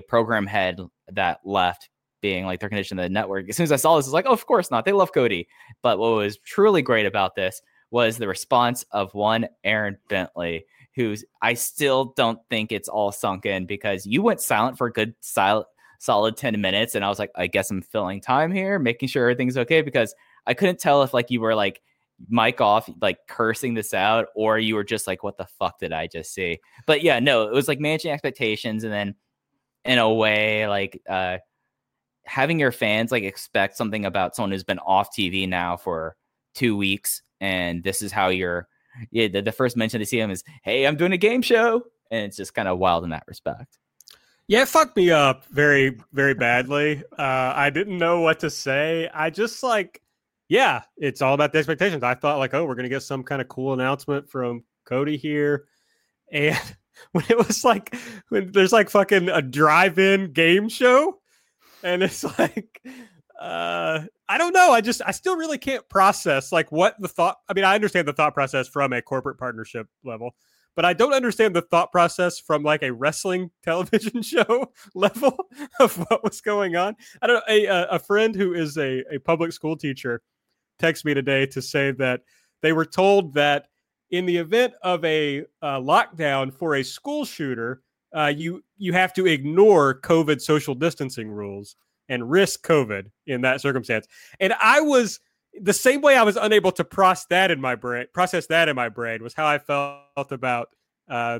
program head that left being like their condition of the network. As soon as I saw this, I was like, oh, of course not. They love Cody. But what was truly great about this was the response of one Aaron Bentley, who's, I still don't think it's all sunk in, because you went silent for a good solid 10 minutes. And I was like, I guess I'm filling time here, making sure everything's okay, because I couldn't tell if like you were like mic off, like cursing this out, or you were just like, what the fuck did I just see? But yeah, no, it was like managing expectations. And then in a way, like, having your fans like expect something about someone who's been off TV now for 2 weeks And this is how you're, yeah, the first mention they see him is, hey, I'm doing a game show. And it's just kind of wild in that respect. Yeah, it fucked me up very, very badly. I didn't know what to say. I just like, yeah, it's all about the expectations. I thought like, oh, we're going to get some kind of cool announcement from Cody here. And when it was like, when there's like fucking a drive-in game show. And it's like, I don't know. I still really can't process like what the thought, I mean, I understand the thought process from a corporate partnership level, but I don't understand the thought process from like a wrestling television show level of what was going on. I don't know. A friend who is a public school teacher texted me today to say that they were told that in the event of a lockdown for a school shooter, you have to ignore COVID social distancing rules and risk COVID in that circumstance. And I was the same way. I was unable to process that in my brain was how I felt about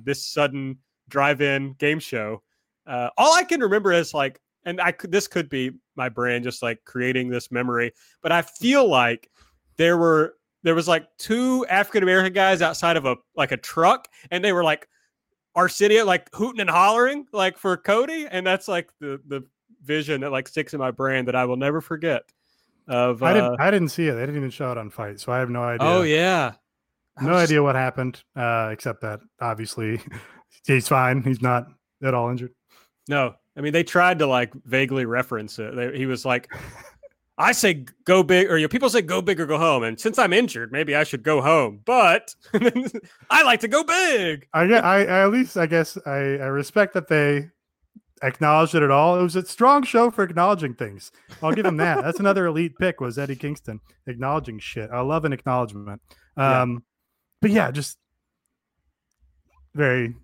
this sudden drive-in game show. All I can remember is like, and this could be my brain just like creating this memory, but I feel like there was like two African-American guys outside of a truck, and they were like Arsenio, like hooting and hollering like for Cody. And that's like the vision that like sticks in my brain that I will never forget of. I didn't see it. They didn't even show it on Fight. So I have no idea. Oh yeah. No idea what happened. Except that obviously he's fine. He's not at all injured. No. I mean, they tried to like vaguely reference it. He was like, I say go big, or people say go big or go home. And since I'm injured, maybe I should go home. But I like to go big. I respect that they acknowledged it at all. It was a strong show for acknowledging things. I'll give him that. That's another elite pick was Eddie Kingston acknowledging shit. I love an acknowledgement. But yeah, just very,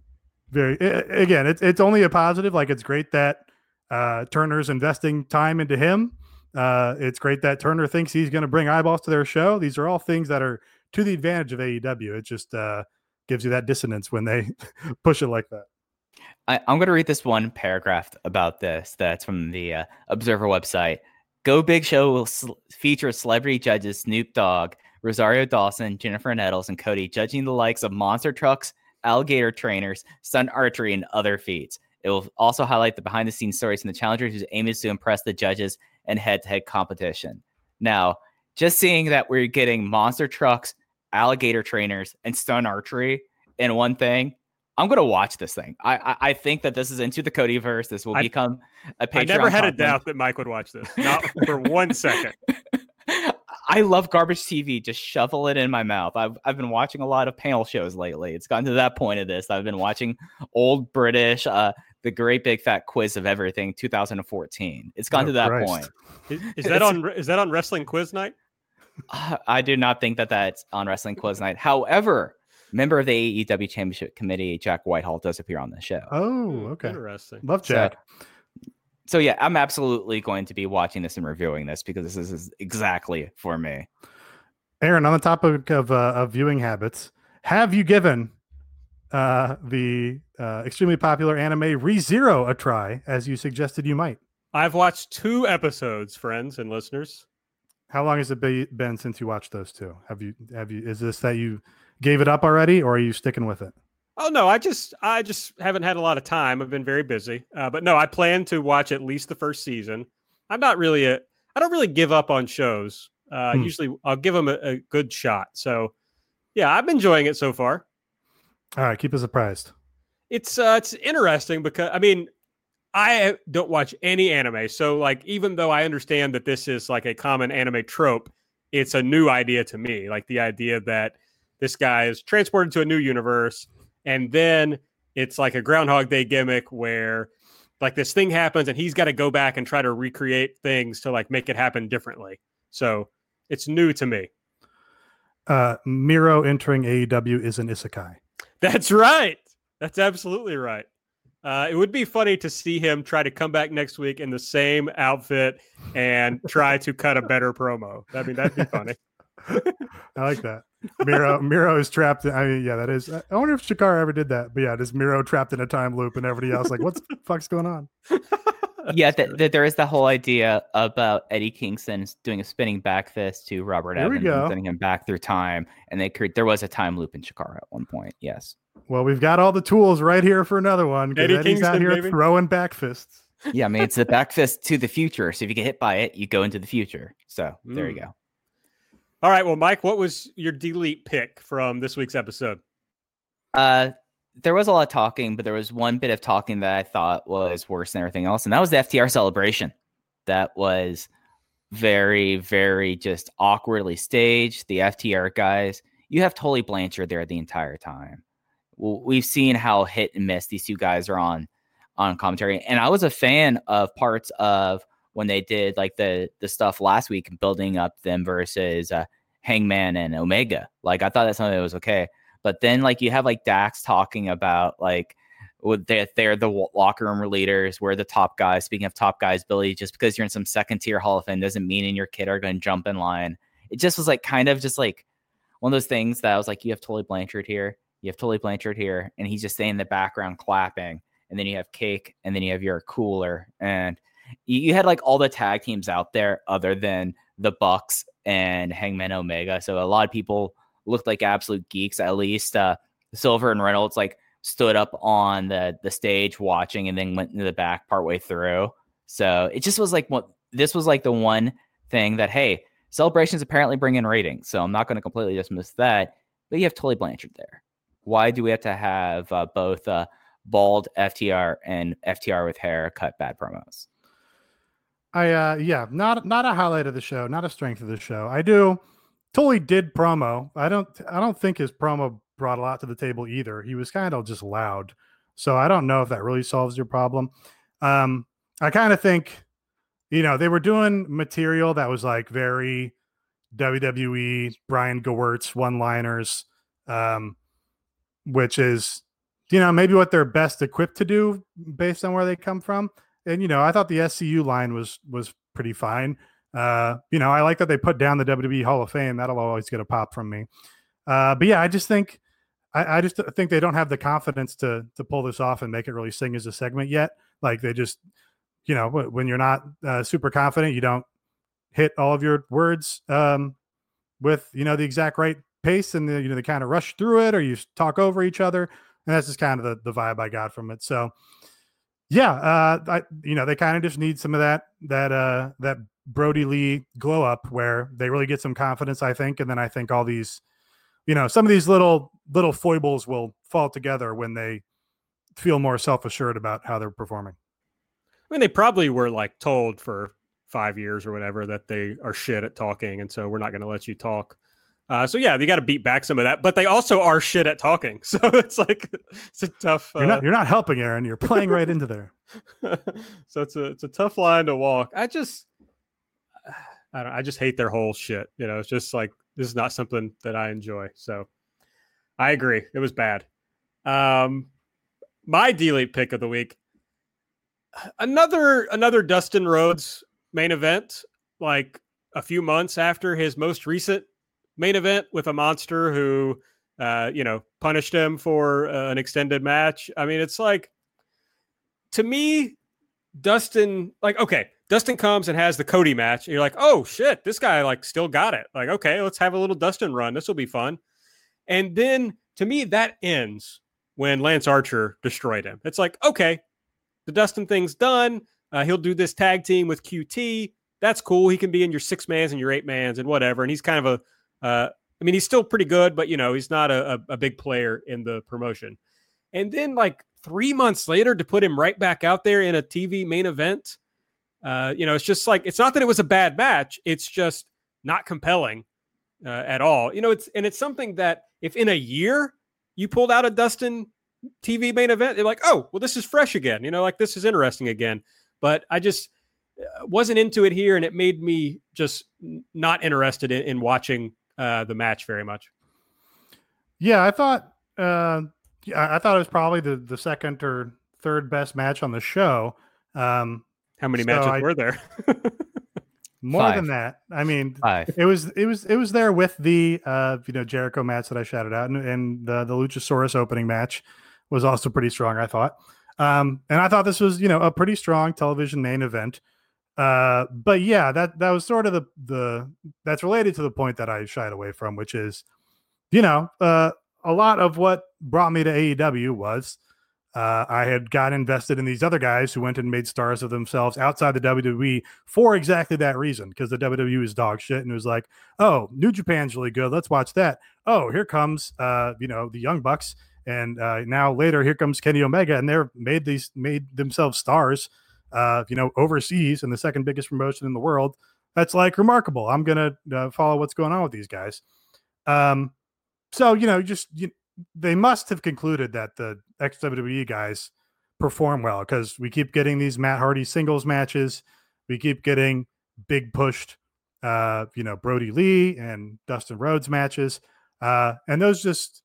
very. Again, it's only a positive. Like it's great that Turner's investing time into him. It's great that Turner thinks he's going to bring eyeballs to their show. These are all things that are to the advantage of AEW. It just gives you that dissonance when they push it like that. I'm going to read this one paragraph about this. That's from the Observer website. Go Big Show will feature celebrity judges Snoop Dogg, Rosario Dawson, Jennifer Nettles, and Cody judging the likes of monster trucks, alligator trainers, stunt archery, and other feats. It will also highlight the behind-the-scenes stories and the challengers whose aim is to impress the judges and head-to-head competition. Now, just seeing that we're getting monster trucks, alligator trainers, and stunt archery in one thing, I'm going to watch this thing. I think that this is into the Codyverse. This will become a Patreon. I never had a doubt that Mike would watch this. Not for 1 second. I love garbage TV. Just shovel it in my mouth. I've been watching a lot of panel shows lately. It's gotten to that point of this. I've been watching old British, The Great Big Fat Quiz of Everything 2014. It's gone to that point. Is that on Wrestling Quiz Night? I do not think that that's on Wrestling Quiz Night. However, member of the AEW Championship Committee, Jack Whitehall, does appear on the show. Oh, okay. Interesting. Love Jack. So yeah, I'm absolutely going to be watching this and reviewing this because this is exactly for me. Aaron, on the topic of viewing habits, have you given the extremely popular anime ReZero a try, as you suggested you might? I've watched 2 episodes, friends and listeners. How long has it been since you watched those 2? Have you? Is this that you gave it up already, or are you sticking with it? Oh no, I just haven't had a lot of time. I've been very busy, but no, I plan to watch at least the first season. I'm not really I don't really give up on shows. Usually, I'll give them a good shot. So, yeah, I'm enjoying it so far. All right, keep us surprised. It's interesting because I mean, I don't watch any anime, so like even though I understand that this is like a common anime trope, it's a new idea to me. Like the idea that this guy is transported to a new universe, and then it's like a Groundhog Day gimmick where like this thing happens and he's got to go back and try to recreate things to like make it happen differently. So it's new to me. Miro entering AEW is an isekai. That's right. That's absolutely right. It would be funny to see him try to come back next week in the same outfit and try to cut a better promo. I mean, that'd be funny. I like that. Miro is trapped. I mean, yeah, that is. I wonder if Shakara ever did that. But yeah, just Miro trapped in a time loop and everybody else like, what the fuck's going on? Yeah, there is the whole idea about Eddie Kingston doing a spinning back fist to Robert Evans and sending him back through time, and there was a time loop in Chikara at one point. Yes. Well, we've got all the tools right here for another one. Eddie's out here throwing back fists. Yeah, I mean, it's the back fist to the future. So if you get hit by it, you go into the future. So there you go. All right. Well, Mike, what was your delete pick from this week's episode? There was a lot of talking, but there was one bit of talking that I thought was worse than everything else. And that was the FTR celebration. That was very, very just awkwardly staged. The FTR guys, you have Tully Blanchard there the entire time. We've seen how hit and miss these two guys are on commentary. And I was a fan of parts of when they did like the stuff last week, building up them versus Hangman and Omega. Like, I thought that's something that was okay. But then like you have like Dax talking about like they're the locker room leaders. We're the top guys. Speaking of top guys, Billy, just because you're in some second tier Hall of Fame doesn't mean and your kid are going to jump in line. It just was like kind of just like one of those things that I was like, you have Tully Blanchard here. You have Tully Blanchard here, and he's just staying in the background clapping. And then you have Cake, and then you have your cooler. And you had like all the tag teams out there other than the Bucks and Hangman Omega. So a lot of people looked like absolute geeks. At least Silver and Reynolds like stood up on the stage watching and then went into the back partway through. So it just was like this was like the one thing that, hey, celebrations apparently bring in ratings. So I'm not going to completely dismiss that. But you have Tully Blanchard there. Why do we have to have both bald FTR and FTR with hair cut bad promos? Not a highlight of the show, not a strength of the show. Tully did promo. I don't think his promo brought a lot to the table either. He was kind of just loud. So I don't know if that really solves your problem. I kind of think, they were doing material that was like very WWE, Brian Gewirtz one-liners, which is, maybe what they're best equipped to do based on where they come from. And, I thought the SCU line was pretty fine. I like that they put down the WWE Hall of Fame. That'll always get a pop from me. But yeah, I just think they don't have the confidence to pull this off and make it really sing as a segment yet. Like they just, when you're not super confident, you don't hit all of your words with, the exact right pace and they kind of rush through it or you talk over each other, and that's just kind of the vibe I got from it. So yeah, they kind of just need some of that Brody Lee glow up where they really get some confidence, I think, and then I think all these some of these little foibles will fall together when they feel more self-assured about how they're performing. I mean, they probably were like told for 5 years or whatever that they are shit at talking, and so we're not going to let you talk. So yeah, they got to beat back some of that, but they also are shit at talking. So it's like it's a tough. You're not helping, Aaron. You're playing right into there. So it's a tough line to walk. I just hate their whole shit. It's just like this is not something that I enjoy. So I agree, it was bad. My delete pick of the week, another Dustin Rhodes main event, like a few months after his most recent main event with a monster who, punished him for an extended match. I mean, it's like, to me, Dustin comes and has the Cody match. And you're like, oh shit, this guy like still got it. Like, okay, let's have a little Dustin run. This will be fun. And then to me, that ends when Lance Archer destroyed him. It's like, okay, the Dustin thing's done. He'll do this tag team with QT. That's cool. He can be in your 6-mans and your 8-mans and whatever. And he's kind of he's still pretty good, but he's not a big player in the promotion. And then like 3 months later to put him right back out there in a TV main event. It's just like, it's not that it was a bad match. It's just not compelling at all. It's something that if in a year you pulled out a Dustin TV main event, they're like, oh, well, this is fresh again. This is interesting again, but I just wasn't into it here. And it made me just not interested in watching the match very much. Yeah, I thought it was probably the second or third best match on the show. How many matches were there? More Five. Than that. I mean, Five. It was there with the Jericho match that I shouted out, and the Luchasaurus opening match was also pretty strong, I thought. And I thought this was, you know, a pretty strong television main event. But yeah, that was sort of the that's related to the point that I shied away from, which is, you know, a lot of what brought me to AEW was I had got invested in these other guys who went and made stars of themselves outside the WWE for exactly that reason, because the WWE is dog shit. And it was like, oh, New Japan's really good. Let's watch that. Oh, here comes, you know, the Young Bucks. And now later, here comes Kenny Omega. And they're made themselves stars, you know, overseas in the second biggest promotion in the world. That's like remarkable. I'm going to follow what's going on with these guys. So, you know, they must have concluded that the ex-WWE guys perform well, because we keep getting these Matt Hardy singles matches. We keep getting big pushed, you know, Brody Lee and Dustin Rhodes matches. And those just,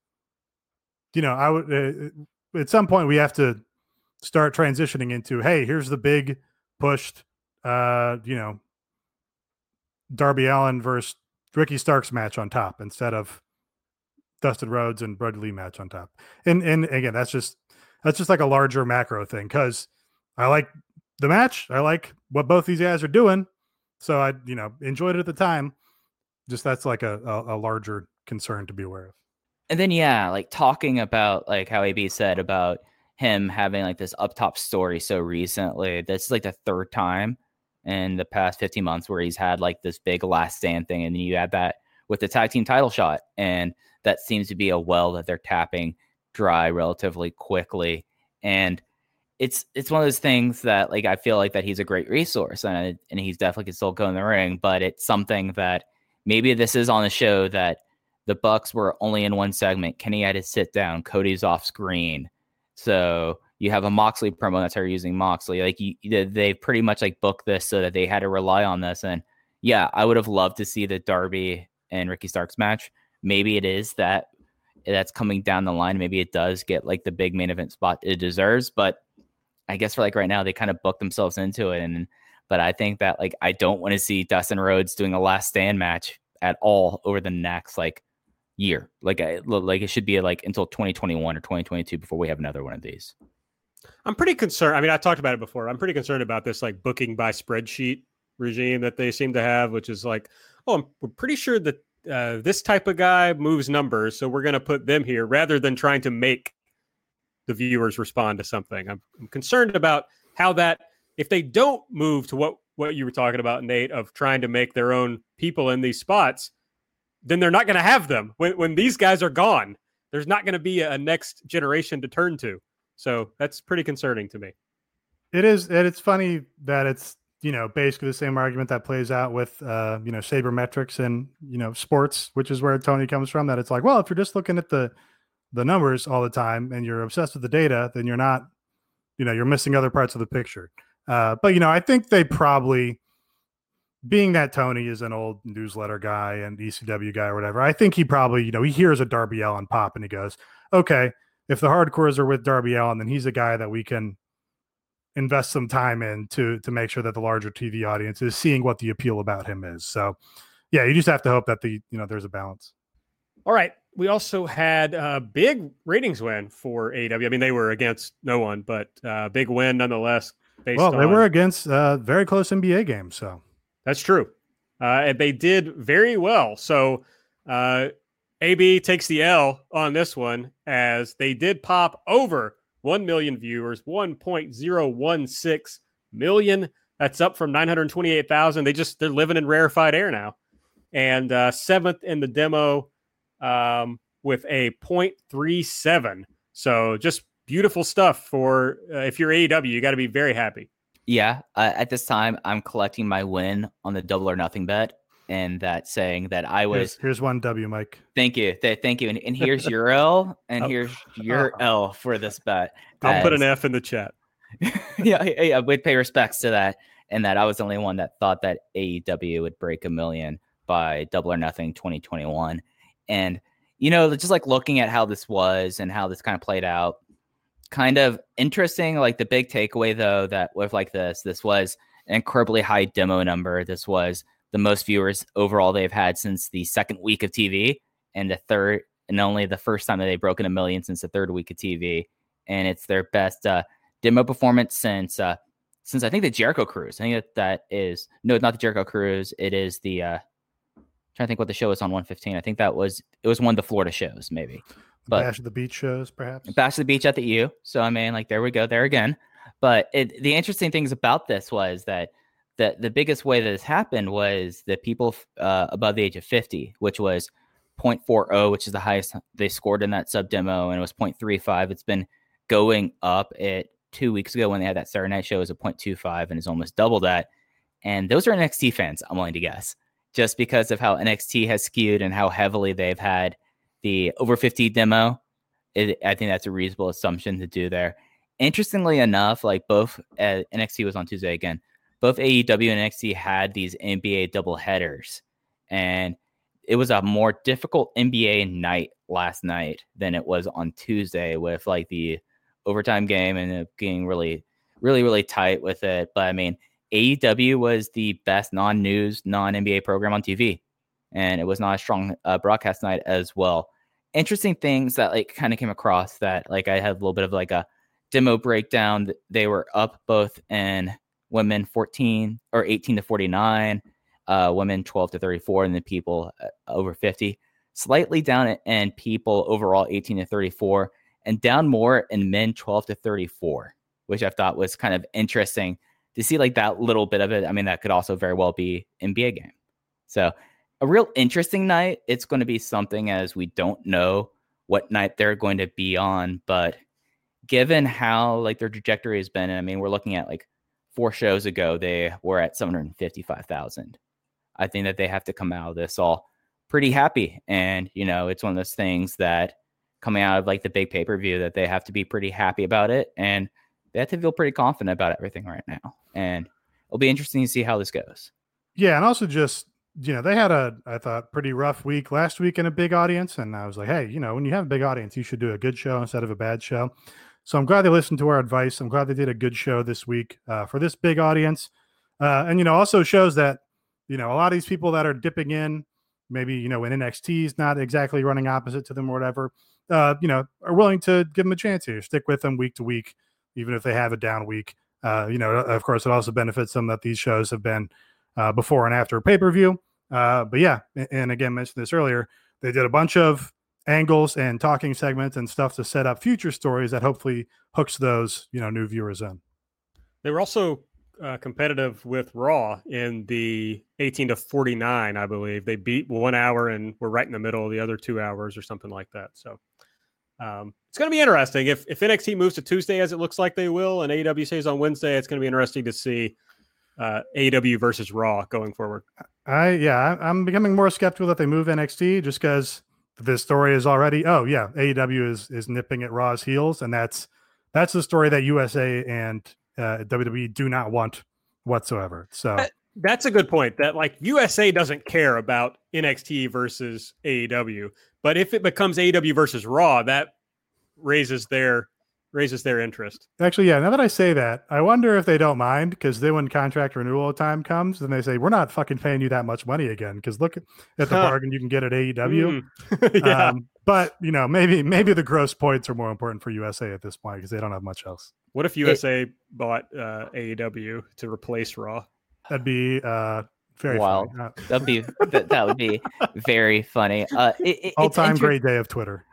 you know, I would, at some point we have to start transitioning into, hey, here's the big pushed, you know, Darby Allin versus Ricky Starks match on top, instead of Dustin Rhodes and Brody Lee match on top. And again, that's just like a larger macro thing, because I like the match. I like what both these guys are doing. So I, you know, enjoyed it at the time. Just that's like a larger concern to be aware of. And then, yeah, like talking about like how AB said about him having like this up top story so recently, this is like the third time in the past 15 months where he's had like this big last stand thing. And then you add that with the tag team title shot, and that seems to be a well that they're tapping dry relatively quickly. And it's one of those things that like I feel like that he's a great resource, and he's definitely can still go in the ring, but it's something that maybe this is on the show that the Bucks were only in one segment. Kenny had to sit down. Cody's off screen. So you have a Moxley promo. That's how you're using Moxley. Like they pretty much like booked this so that they had to rely on this. And yeah, I would have loved to see the Darby and Ricky Starks match. Maybe it is that's coming down the line. Maybe it does get like the big main event spot it deserves, but I guess for like right now, they kind of booked themselves into it. But I think that like, I don't want to see Dustin Rhodes doing a last stand match at all over the next like year. Like it should be like until 2021 or 2022 before we have another one of these. I'm pretty concerned. I mean, I talked about it before. I'm pretty concerned about this like booking by spreadsheet regime that they seem to have, which is like, oh, we're pretty sure that this type of guy moves numbers, so we're going to put them here rather than trying to make the viewers respond to something. I'm concerned about how that, if they don't move to what you were talking about, Nate, of trying to make their own people in these spots, then they're not going to have them. When these guys are gone, there's not going to be a next generation to turn to. So that's pretty concerning to me. It is, and it's funny that it's, you know, basically the same argument that plays out with, you know, sabermetrics and, you know, sports, which is where Tony comes from, that it's like, well, if you're just looking at the numbers all the time and you're obsessed with the data, then you're not, you know, you're missing other parts of the picture. But, you know, I think they probably, being that Tony is an old newsletter guy and ECW guy or whatever, I think he probably, you know, he hears a Darby Allin pop and he goes, okay, if the hardcores are with Darby Allin, then he's a guy that we can invest some time in to make sure that the larger TV audience is seeing what the appeal about him is. So yeah, you just have to hope that there's a balance. All right. We also had a big ratings win for AEW. I mean, they were against no one, but big win nonetheless. They were against very close NBA games. So that's true. And they did very well. So AB takes the L on this one, as they did pop over 1 million viewers, 1.016 million. That's up from 928,000. They're living in rarefied air now. And seventh in the demo with a 0.37. So just beautiful stuff for if you're AEW, you got to be very happy. Yeah. At this time, I'm collecting my win on the double or nothing bet. And that saying that I was... Here's one W, Mike. Thank you. Thank you. And here's your L, and here's your L for this bet. I'll put an F in the chat. yeah. We'd pay respects to that. And that I was the only one that thought that AEW would break a million by double or nothing 2021. And, you know, just like looking at how this was and how this kind of played out, kind of interesting. Like the big takeaway, though, that with like this was an incredibly high demo number. This was the most viewers overall they've had since the second week of TV, and the third and only the first time that they've broken a million since the third week of TV. And it's their best demo performance since I think the Jericho Cruise. I think that is no, it's not the Jericho Cruise. It is the I'm trying to think what the show is on 115. I think it was one of the Florida shows, maybe. But Bash of the Beach shows, perhaps. Bash of the Beach at the EU. So I mean, like there we go, there again. But the interesting things about this was that the biggest way that this happened was the people above the age of 50, which was 0.40, which is the highest they scored in that sub demo, and it was 0.35. It's been going up. At 2 weeks ago when they had that Saturday night show, it was a 0.25 and is almost double that. And those are NXT fans, I'm willing to guess, just because of how NXT has skewed and how heavily they've had the over 50 demo. I think that's a reasonable assumption to do there. Interestingly enough, like both NXT was on Tuesday again. Both AEW and NXT had these NBA double headers, and it was a more difficult NBA night last night than it was on Tuesday, with like the overtime game and getting really, really, really tight with it. But I mean, AEW was the best non-news, non-NBA program on TV, and it was not a strong broadcast night as well. Interesting things that like kind of came across that like I had a little bit of like a demo breakdown. They were up both in women 14 or 18 to 49, women 12 to 34, and then people over 50. Slightly down in people overall 18 to 34, and down more in men 12 to 34, which I thought was kind of interesting to see like that little bit of it. I mean, that could also very well be NBA game. So a real interesting night. It's going to be something as we don't know what night they're going to be on, but given how like their trajectory has been, I mean, we're looking at like 4 shows ago, they were at 755,000. I think that they have to come out of this all pretty happy. And, you know, it's one of those things that coming out of like the big pay-per-view that they have to be pretty happy about it. And they have to feel pretty confident about everything right now. And it'll be interesting to see how this goes. Yeah. And also just, you know, they had I thought pretty rough week last week in a big audience. And I was like, hey, you know, when you have a big audience, you should do a good show instead of a bad show. So I'm glad they listened to our advice. I'm glad they did a good show this week for this big audience. And, you know, also shows that, you know, a lot of these people that are dipping in, maybe, you know, when NXT is not exactly running opposite to them or whatever, you know, are willing to give them a chance here, stick with them week to week, even if they have a down week. You know, of course, it also benefits them that these shows have been before and after pay-per-view. But yeah, and again, mentioned this earlier, they did a bunch of angles and talking segments and stuff to set up future stories that hopefully hooks those, you know, new viewers in. They were also competitive with Raw in the 18 to 49, I believe. They beat 1 hour and were right in the middle of the other 2 hours or something like that. So it's going to be interesting. If NXT moves to Tuesday, as it looks like they will, and AEW stays on Wednesday, it's going to be interesting to see AEW versus Raw going forward. I'm becoming more skeptical that they move NXT just because this story is already, oh yeah, AEW is nipping at Raw's heels, and that's the story that USA and WWE do not want whatsoever. So that's a good point. That like USA doesn't care about NXT versus AEW, but if it becomes AEW versus Raw, that raises their interest. Actually, yeah. Now that I say that, I wonder if they don't mind, because then when contract renewal time comes, then they say, we're not fucking paying you that much money again, because look at the bargain you can get at AEW. Yeah. But, you know, maybe the gross points are more important for USA at this point because they don't have much else. What if USA bought AEW to replace Raw? That'd be very wild. Funny. That would be very funny. All-time great day of Twitter.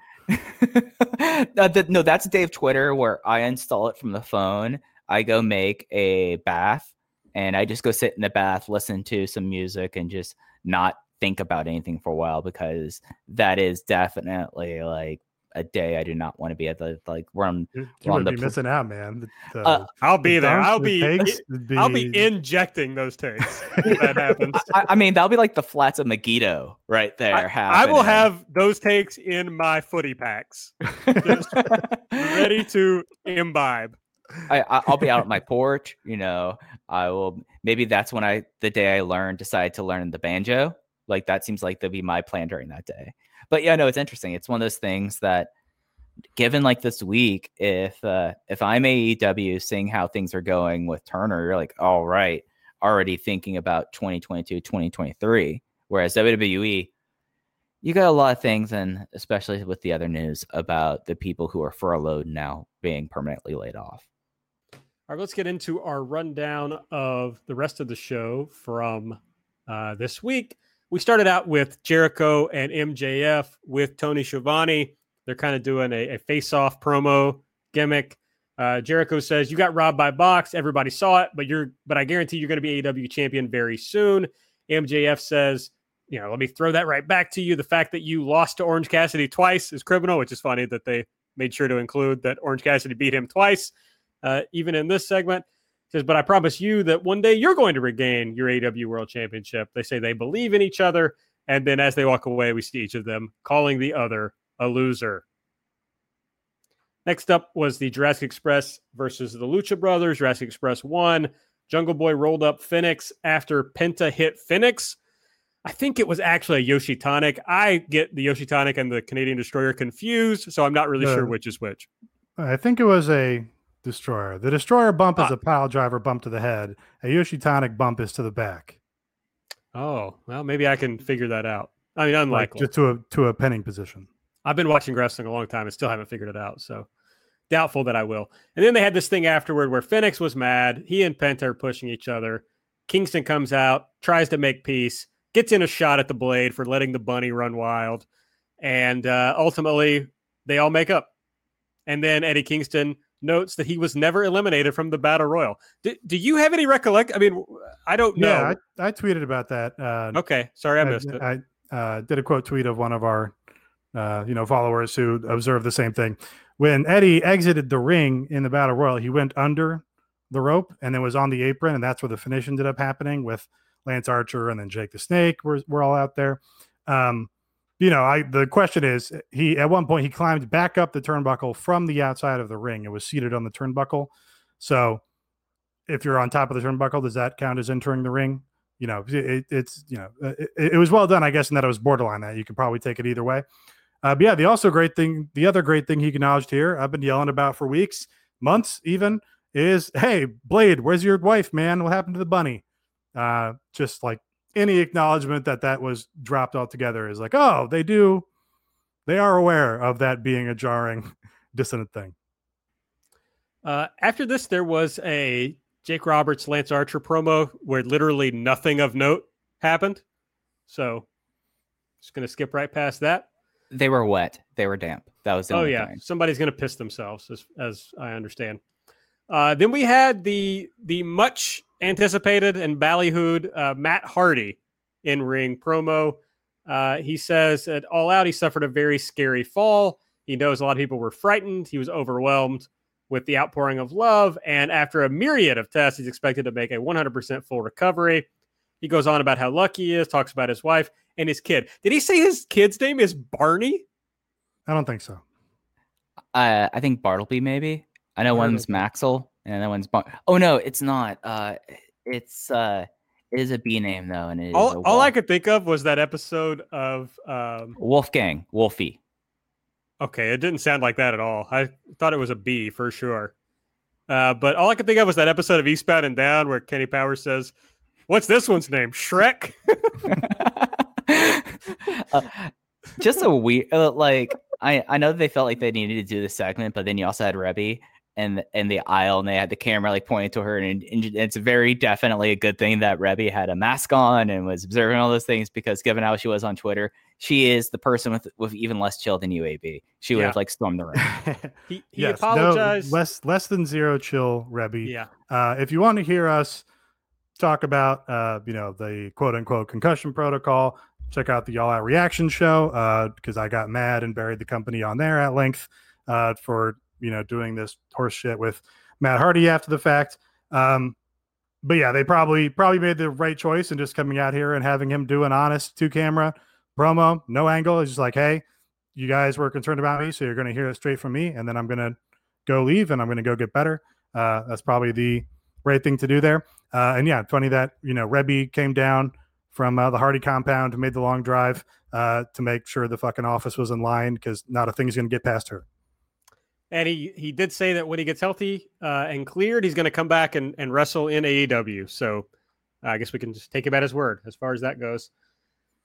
No, that's a day of Twitter where I install it from the phone. I go make a bath, and I just go sit in the bath, listen to some music, and just not think about anything for a while, because that is definitely like a day I do not want to be at. The like you're missing out, man. I'll be there. I'll be injecting those tanks if that happens. I mean, that'll be like the flats of Megiddo right there. I will have those takes in my footy packs, just ready to imbibe. I'll be out on my porch. You know, I will. Maybe that's when I decide to learn the banjo. Like that seems like that'd be my plan during that day. But yeah, no, it's interesting. It's one of those things that, given like this week, if I'm AEW, seeing how things are going with Turner, you're like, all right, already thinking about 2022, 2023. Whereas WWE, you got a lot of things, and especially with the other news about the people who are furloughed now being permanently laid off. All right, let's get into our rundown of the rest of the show from this week. We started out with Jericho and MJF with Tony Schiavone. They're kind of doing a face-off promo gimmick. Jericho says, "You got robbed by Box. Everybody saw it, but I guarantee you're going to be AEW champion very soon." MJF says, "You know, let me throw that right back to you. The fact that you lost to Orange Cassidy twice is criminal," which is funny that they made sure to include that Orange Cassidy beat him twice. Even in this segment, says, "But I promise you that one day you're going to regain your AEW World Championship." They say they believe in each other. And then as they walk away, we see each of them calling the other a loser. Next up was the Jurassic Express versus the Lucha Brothers. Jurassic Express won. Jungle Boy rolled up Fenix after Penta hit Fenix. I think it was actually a Yoshi Tonic. I get the Yoshi Tonic and the Canadian Destroyer confused, so I'm not really sure which is which. I think it was a Destroyer. The Destroyer bump is a pile driver bump to the head. A Yoshi Tonic bump is to the back. Oh, well, maybe I can figure that out. I mean, unlikely. Like just to a pinning position. I've been watching wrestling a long time and still haven't figured it out, so doubtful that I will. And then they had this thing afterward where Fenix was mad. He and Penta are pushing each other. Kingston comes out, tries to make peace, gets in a shot at the blade for letting the bunny run wild. And ultimately, they all make up. And then Eddie Kingston notes that he was never eliminated from the Battle Royal. Do you have any recollection? I mean, I don't know. Yeah, I tweeted about that. Okay. Sorry, I missed it. I did a quote tweet of one of our followers who observed the same thing. When Eddie exited the ring in the Battle Royal, he went under the rope and then was on the apron, and that's where the finish ended up happening with Lance Archer and then Jake the Snake were all out there. The question is, at one point he climbed back up the turnbuckle from the outside of the ring and was seated on the turnbuckle. So if you're on top of the turnbuckle, does that count as entering the ring? You know, it was well done, I guess, in that it was borderline that you could probably take it either way. But yeah, the other great thing he acknowledged here, I've been yelling about for weeks, months even, is, "Hey, Blade, where's your wife, man? What happened to the bunny?" Just like any acknowledgement that was dropped altogether is like, oh, they are aware of that being a jarring, dissonant thing. After this, there was a Jake Roberts, Lance Archer promo where literally nothing of note happened. So just going to skip right past that. They were wet. They were damp. That was the only thing. Somebody's going to piss themselves, as I understand. Then we had the much anticipated and ballyhooed Matt Hardy in ring promo. He says at All Out he suffered a very scary fall. He knows a lot of people were frightened. He was overwhelmed with the outpouring of love, and after a myriad of tests, he's expected to make a 100% full recovery. He goes on about how lucky he is, talks about his wife and his kid. Did he say his kid's name is Barney? I don't think so. I think Bartleby, maybe. I know Bartleby. One's Maxwell and another one's Barney. Oh, no, it's not. It is a B name, though. And all I could think of was that episode of Wolfgang, Wolfie. Okay, it didn't sound like that at all. I thought it was a B for sure. But all I could think of was that episode of Eastbound and Down where Kenny Powers says, "What's this one's name? Shrek?" Just a weird, I know they felt like they needed to do this segment, but then you also had Reby and the aisle, and they had the camera like pointing to her, and it's very definitely a good thing that Reby had a mask on and was observing all those things, because given how she was on Twitter, she is the person with even less chill than UAB. She would have stormed the ring. He apologized. No, less than zero chill, Reby. Yeah. If you want to hear us talk about the quote unquote concussion protocol, check out the All Out Reaction show, because I got mad and buried the company on there at length for doing this horse shit with Matt Hardy after the fact. But yeah, they probably made the right choice in just coming out here and having him do an honest two camera promo, no angle. It's just like, "Hey, you guys were concerned about me, so you're going to hear it straight from me, and then I'm going to go leave and I'm going to go get better." That's probably the right thing to do there. And yeah, funny that, Reby came down from the Hardy compound, made the long drive to make sure the fucking office was in line, because not a thing's going to get past her. And he did say that when he gets healthy and cleared, he's going to come back and wrestle in AEW. So I guess we can just take him at his word as far as that goes.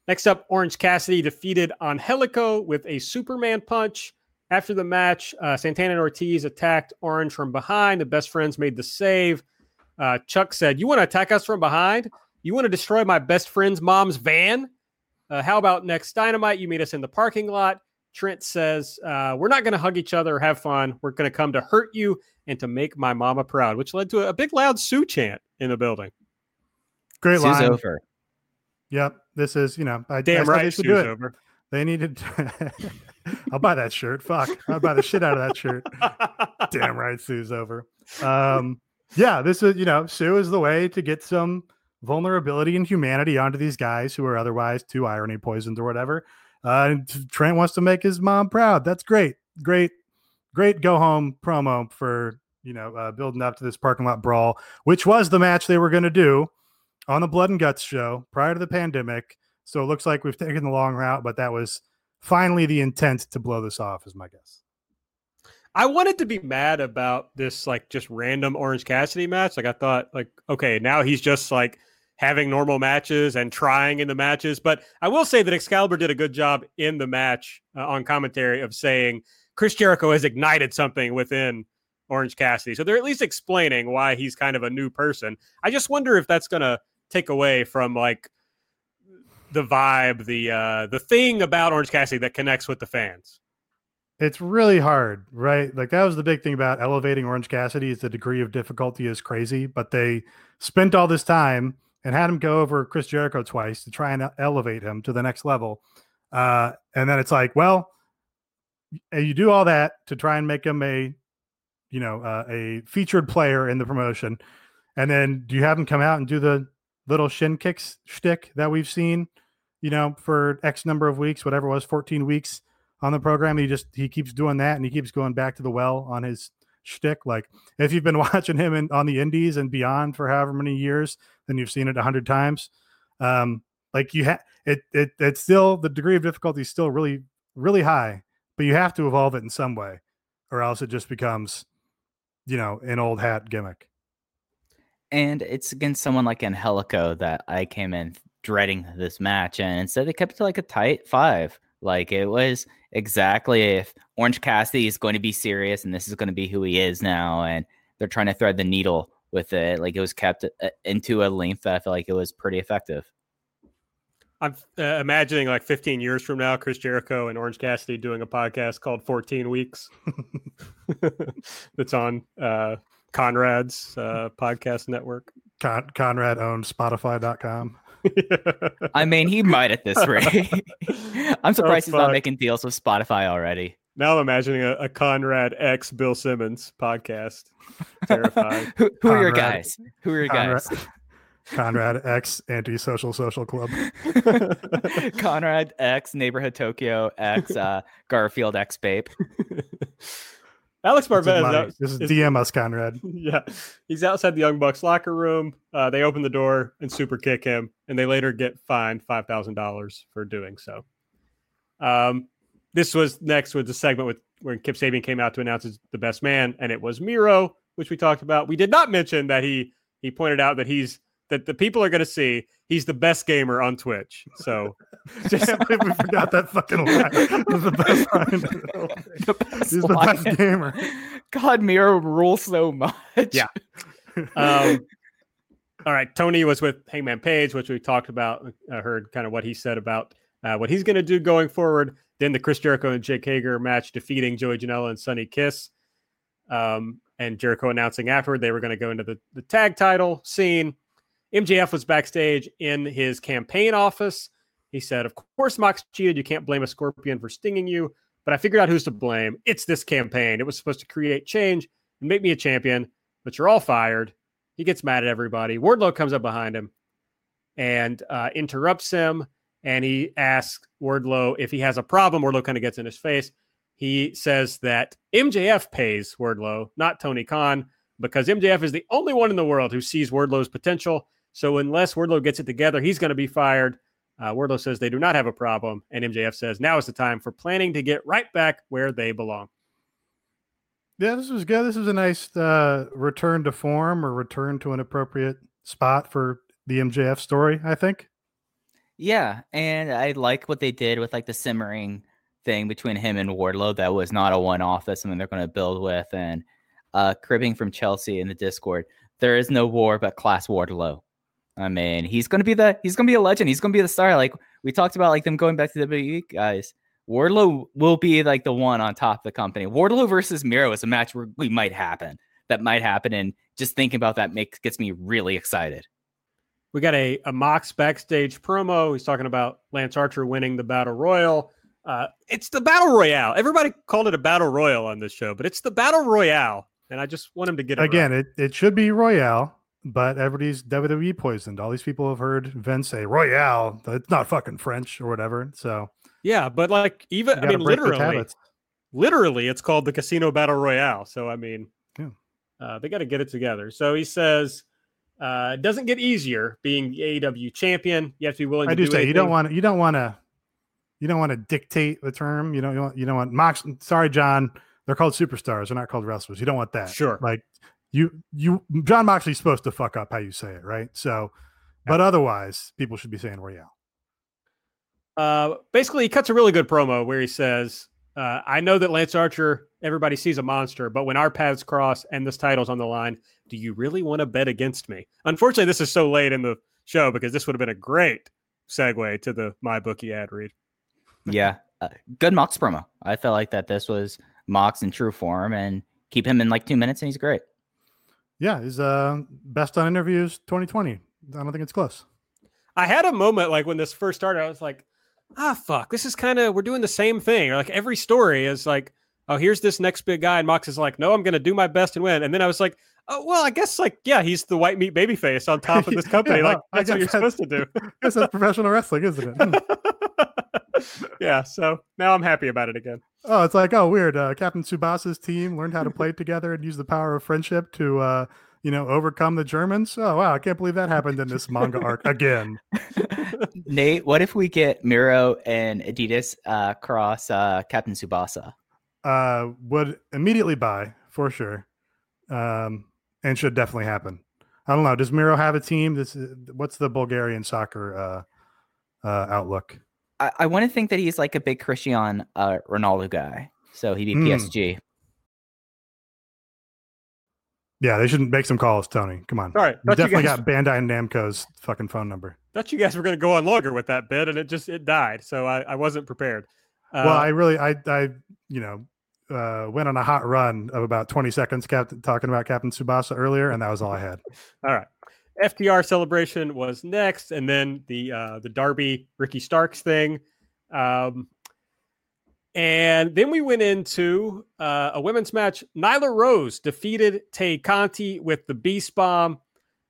Next up, Orange Cassidy defeated Angelico with a Superman punch. After the match, Santana and Ortiz attacked Orange from behind. The best friends made the save. Chuck said, "You want to attack us from behind? You want to destroy my best friend's mom's van? How about next Dynamite? You meet us in the parking lot." Trent says, "We're not going to hug each other or have fun. We're going to come to hurt you and to make my mama proud," which led to a big loud Sue chant in the building. Great line. Sue's over. Yep. This is, you know, damn right Sue's over. They needed I'll buy that shirt. Fuck. I'll buy the shit out of that shirt. Damn right Sue's over. Yeah, this is, you know, Sue is the way to get some vulnerability and humanity onto these guys who are otherwise too irony poisoned or whatever. And Trent wants to make his mom proud. That's great. Great, great go home promo for, you know, building up to this parking lot brawl, which was the match they were going to do on the Blood and Guts show prior to the pandemic. So it looks like we've taken the long route, but that was finally the intent to blow this off is my guess. I wanted to be mad about this, like just random Orange Cassidy match. Like I thought like, okay, now he's just like having normal matches and trying in the matches. But I will say that Excalibur did a good job in the match on commentary of saying Chris Jericho has ignited something within Orange Cassidy. So they're at least explaining why he's kind of a new person. I just wonder if that's going to take away from like the vibe, the thing about Orange Cassidy that connects with the fans. It's really hard, right? Like that was the big thing about elevating Orange Cassidy is the degree of difficulty is crazy, but they spent all this time and had him go over Chris Jericho twice to try and elevate him to the next level. And then it's like, well, you do all that to try and make him a, you know, a featured player in the promotion. And then do you have him come out and do the little shin kicks shtick that we've seen, you know, for X number of weeks, whatever it was, 14 weeks on the program. He keeps doing that and he keeps going back to the well on his shtick. Like if you've been watching him on the indies and beyond for however many years, then you've seen it 100 times. Like you it's still, the degree of difficulty is still really, really high, but you have to evolve it in some way or else it just becomes, you know, an old hat gimmick. And it's against someone like Angelico that I came in dreading this match. And instead they kept it to like a tight 5. Like it was exactly, if Orange Cassidy is going to be serious and this is going to be who he is now, and they're trying to thread the needle with it, like it was kept into a length that I feel like it was pretty effective. I'm imagining like 15 years from now, Chris Jericho and Orange Cassidy doing a podcast called 14 Weeks. That's on Conrad's podcast network. Conrad owns Spotify.com. I mean, he might at this rate. I'm surprised he's not making deals with Spotify already. Now I'm imagining a Conrad X Bill Simmons podcast. Terrifying. Who are your guys? Conrad X Antisocial Social Club. Conrad X Neighborhood Tokyo X Garfield X Babe. Alex Marvez. This is DM us, Conrad. Yeah. He's outside the Young Bucks locker room. They open the door and super kick him, and they later get fined $5,000 for doing so. This was next with the segment with where Kip Sabian came out to announce as the best man, and it was Miro, which we talked about. We did not mention that he pointed out that that the people are going to see he's the best gamer on Twitch. So just we forgot that fucking line. He's the best line. He's the best gamer. God, Miro rules so much. Yeah. All right. Tony was with Hangman Page, which we talked about. I heard kind of what he said about what he's going to do going forward. Then the Chris Jericho and Jake Hager match, defeating Joey Janela and Sonny Kiss. And Jericho announcing afterward they were going to go into the tag title scene. MJF was backstage in his campaign office. He said, "Of course Mox cheated. You can't blame a scorpion for stinging you. But I figured out who's to blame. It's this campaign. It was supposed to create change and make me a champion. But you're all fired." He gets mad at everybody. Wardlow comes up behind him and interrupts him. And he asks Wardlow if he has a problem. Wardlow kind of gets in his face. He says that MJF pays Wardlow, not Tony Khan, because MJF is the only one in the world who sees Wardlow's potential. So unless Wardlow gets it together, he's going to be fired. Wardlow says they do not have a problem. And MJF says now is the time for planning to get right back where they belong. Yeah, this was good. This was a nice return to form or return to an appropriate spot for the MJF story, I think. Yeah, and I like what they did with like the simmering thing between him and Wardlow that was not a one-off. That's something they're going to build with. And cribbing from Chelsea in the Discord, there is no war but class Wardlow. I mean, he's going to be a legend. He's going to be the star. Like we talked about, like them going back to WWE guys. Wardlow will be like the one on top of the company. Wardlow versus Miro is a match where we might happen. That might happen. And just thinking about that gets me really excited. We got a Mox backstage promo. He's talking about Lance Archer winning the Battle Royal. It's the Battle Royale. Everybody called it a Battle Royal on this show, but it's the Battle Royale. And I just want him to get it again. Right. It should be Royale, but everybody's WWE poisoned. All these people have heard Vince say Royale. It's not fucking French or whatever. So yeah, but like even I mean literally, it's called the Casino Battle Royale. So I mean, yeah. They got to get it together. So he says. It doesn't get easier being AEW champion. You have to be willing. You don't want to dictate the term. You don't want Mox. Sorry, John. They're called superstars. They're not called wrestlers. You don't want that. Sure. Like you John Moxley's supposed to fuck up how you say it, right? So, but otherwise, people should be saying Royale. Basically, he cuts a really good promo where he says, "I know that Lance Archer. Everybody sees a monster, but when our paths cross and this title's on the line, do you really want to bet against me?" Unfortunately, this is so late in the show because this would have been a great segue to the MyBookie ad read. Yeah, good Mox promo. I felt like that this was Mox in true form, and keep him in like 2 minutes, and he's great. Yeah, he's best on interviews 2020. I don't think it's close. I had a moment like when this first started, I was like, fuck, this is kind of, we're doing the same thing. Or, like every story is like, oh, here's this next big guy. And Mox is like, no, I'm going to do my best and win. And then I was like, oh, well, I guess like, yeah, he's the white meat babyface on top of this company. Yeah, like that's what you're supposed to do. I guess that's professional wrestling, isn't it? Yeah. So now I'm happy about it again. Oh, it's like, oh, weird. Captain Tsubasa's team learned how to play together and use the power of friendship to, overcome the Germans. Oh, wow. I can't believe that happened in this manga arc again. Nate, what if we get Miro and Adidas cross Captain Tsubasa? Would immediately buy for sure, and should definitely happen. I don't know. Does Miro have a team? What's the Bulgarian soccer outlook? I want to think that he's like a big Cristiano Ronaldo guy, so he'd be PSG. Yeah, they shouldn't make some calls, Tony. Come on. All right, you definitely got Bandai Namco's fucking phone number. Thought you guys were going to go on longer with that bit, and it died. So I wasn't prepared. Well, I went on a hot run of about 20 seconds talking about Captain Tsubasa earlier, and that was all I had. All right. FTR celebration was next, and then the Darby Ricky Starks thing. And then we went into a women's match. Nyla Rose defeated Tay Conti with the Beast Bomb.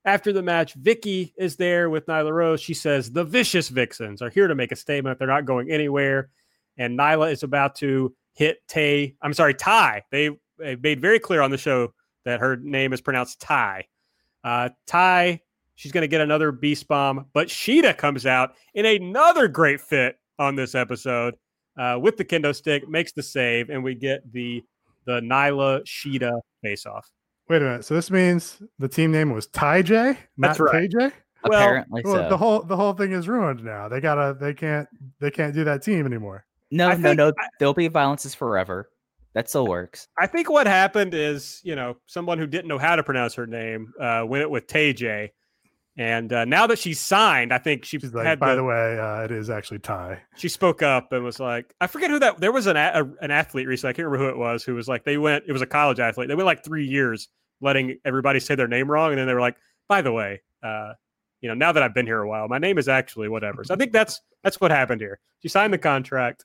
After the match, Vicky is there with Nyla Rose. She says, the Vicious Vixens are here to make a statement. They're not going anywhere. And Nyla is about to hit Ty. They made very clear on the show that her name is pronounced Ty. Ty, she's going to get another Beast Bomb, but Shida comes out in another great fit on this episode with the kendo stick, makes the save, and we get the Nyla Shida face-off. Wait a minute. So this means the team name was Ty J, not KJ? Well, apparently so. The whole thing is ruined now. They can't do that team anymore. No. There'll be Violences Forever. That still works. I think what happened is, someone who didn't know how to pronounce her name went it with Tay J. And now that she's signed, I think she's like, by the way, it is actually Ty. She spoke up and was like, I forget who that, there was an athlete recently, I can't remember who it was, who was like, it was a college athlete. They went like 3 years letting everybody say their name wrong. And then they were like, by the way, now that I've been here a while, my name is actually whatever. So I think that's what happened here. She signed the contract.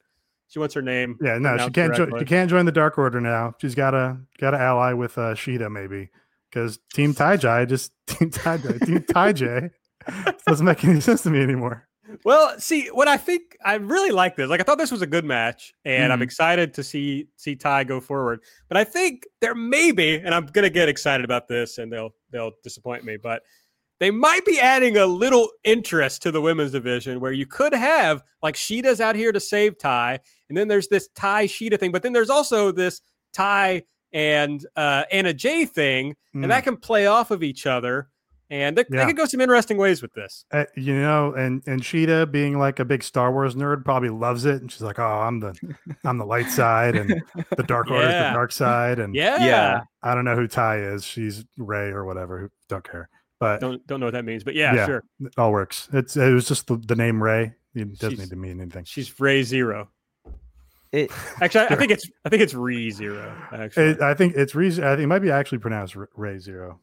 She wants her name. Yeah, no, she can't. She can't join the Dark Order now. She's got to ally with Shida maybe, because Team Ty J doesn't make any sense to me anymore. Well, see, what I think I really like this. Like I thought this was a good match, and I'm excited to see Ty go forward. But I think there may be, and I'm gonna get excited about this, and they'll disappoint me, but. They might be adding a little interest to the women's division where you could have, like, Shida's out here to save Ty, and then there's this Ty-Shida thing, but then there's also this Ty and Anna Jay thing, and that can play off of each other. And they could go some interesting ways with this. And Shida, being like a big Star Wars nerd, probably loves it. And she's like, oh, I'm the light side, and the Dark Order is the dark side. And I don't know who Ty is. She's Rey or whatever. Don't care. But don't know what that means. But yeah, sure. It all works. It was just the name Rey. It doesn't need to mean anything. She's Rey Zero. I think it's Rey Zero. Actually, I think it might be actually pronounced Rey Zero.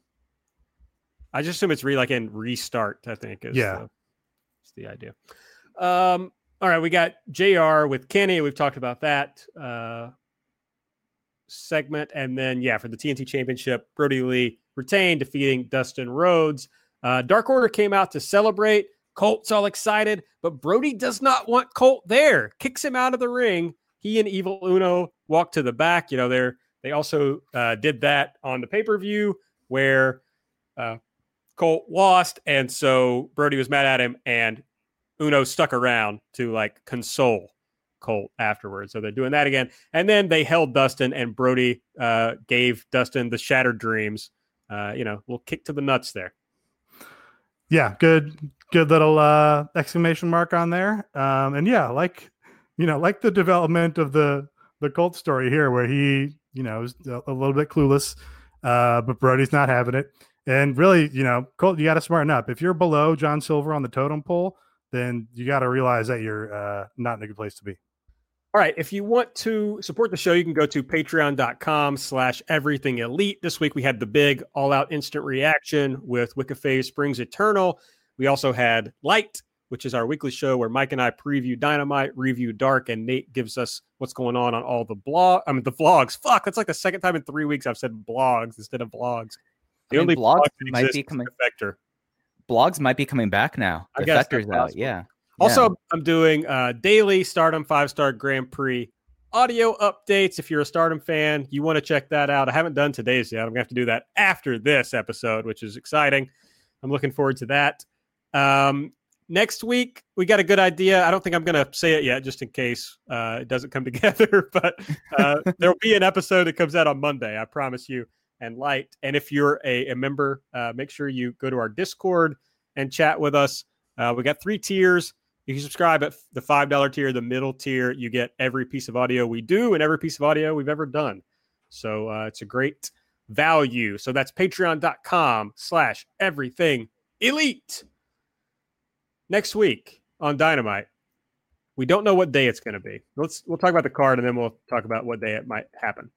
I just assume it's like in restart, I think. It's the idea. All right. We got JR with Kenny. We've talked about that segment. And then, for the TNT Championship, Brody Lee retained, defeating Dustin Rhodes. Dark Order came out to celebrate. Colt's all excited, but Brody does not want Colt there. Kicks him out of the ring. He and Evil Uno walk to the back. They also did that on the pay-per-view where Colt lost, and so Brody was mad at him, and Uno stuck around to console Colt afterwards. So they're doing that again, and then they held Dustin, and Brody gave Dustin the Shattered Dreams. Little kick to the nuts there. Yeah, good little exclamation mark on there, and like the development of the Colt story here, where he is a little bit clueless, but Brody's not having it. And really, Colt, you got to smarten up. If you're below John Silver on the totem pole, then you got to realize that you're not in a good place to be. All right. If you want to support the show, you can go to patreon.com/everything elite. This week we had the big all-out instant reaction with Wicca Phase Springs Eternal. We also had Light, which is our weekly show where Mike and I preview Dynamite, review Dark, and Nate gives us what's going on all the the vlogs. Fuck, that's like the second time in 3 weeks I've said blogs instead of vlogs. The only blogs might be coming. Blogs might be coming back now. I guess Effector's out. Yeah. Also, I'm doing daily Stardom 5-Star Grand Prix audio updates. If you're a Stardom fan, you want to check that out. I haven't done today's yet. I'm gonna have to do that after this episode, which is exciting. I'm looking forward to that. Next week we got a good idea. I don't think I'm gonna say it yet, just in case it doesn't come together. But there'll be an episode that comes out on Monday. I promise you. And Light. And if you're a member, make sure you go to our Discord and chat with us. We got 3 tiers. You can subscribe at the $5 tier, the middle tier. You get every piece of audio we do and every piece of audio we've ever done. So it's a great value. So that's patreon.com/everything elite. Next week on Dynamite, we don't know what day it's going to be. We'll talk about the card, and then we'll talk about what day it might happen.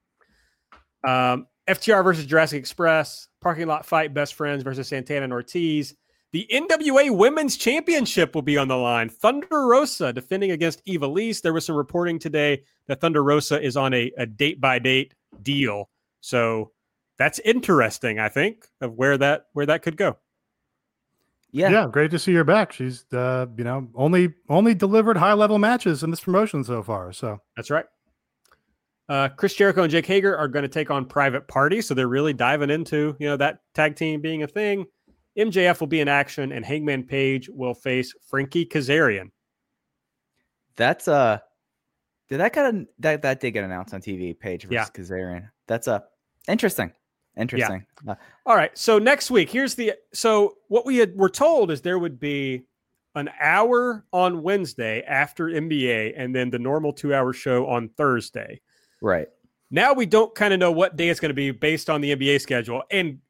FTR versus Jurassic Express, parking lot fight, Best Friends versus Santana and Ortiz. The NWA Women's Championship will be on the line. Thunder Rosa defending against Eva Lise. There was some reporting today that Thunder Rosa is on a date-by-date deal. So that's interesting, I think, of where that could go. Yeah, great to see her back. She's only delivered high-level matches in this promotion so far. So that's right. Chris Jericho and Jake Hager are going to take on Private Party, so they're really diving into that tag team being a thing. MJF will be in action, and Hangman Page will face Frankie Kazarian. That's that did get announced on TV? Page versus Kazarian. That's interesting. Interesting. Yeah. All right. So next week, what we were told is there would be an hour on Wednesday after NBA, and then the normal 2-hour show on Thursday. Right now, we don't kind of know what day it's going to be based on the NBA schedule. And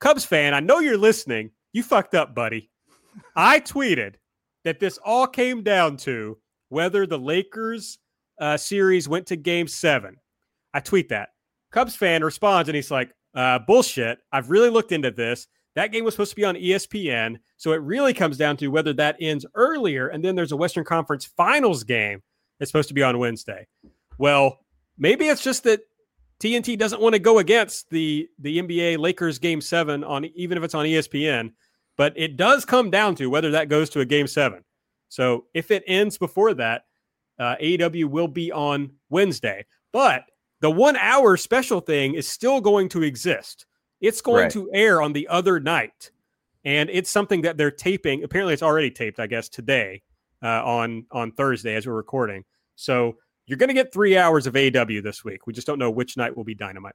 Cubs fan, I know you're listening. You fucked up, buddy. I tweeted that this all came down to whether the Lakers series went to Game 7. I tweet that. Cubs fan responds, and he's like, "Bullshit! I've really looked into this. That game was supposed to be on ESPN, so it really comes down to whether that ends earlier. And then there's a Western Conference Finals game that's supposed to be on Wednesday. Well." Maybe it's just that TNT doesn't want to go against the NBA Lakers Game 7 on, even if it's on ESPN, but it does come down to whether that goes to a Game 7. So if it ends before that, AEW will be on Wednesday, but the 1-hour special thing is still going to exist. It's going to air on the other night, and it's something that they're taping. Apparently it's already taped, I guess, today on Thursday as we're recording. So you're going to get 3 hours of AEW this week. We just don't know which night will be Dynamite.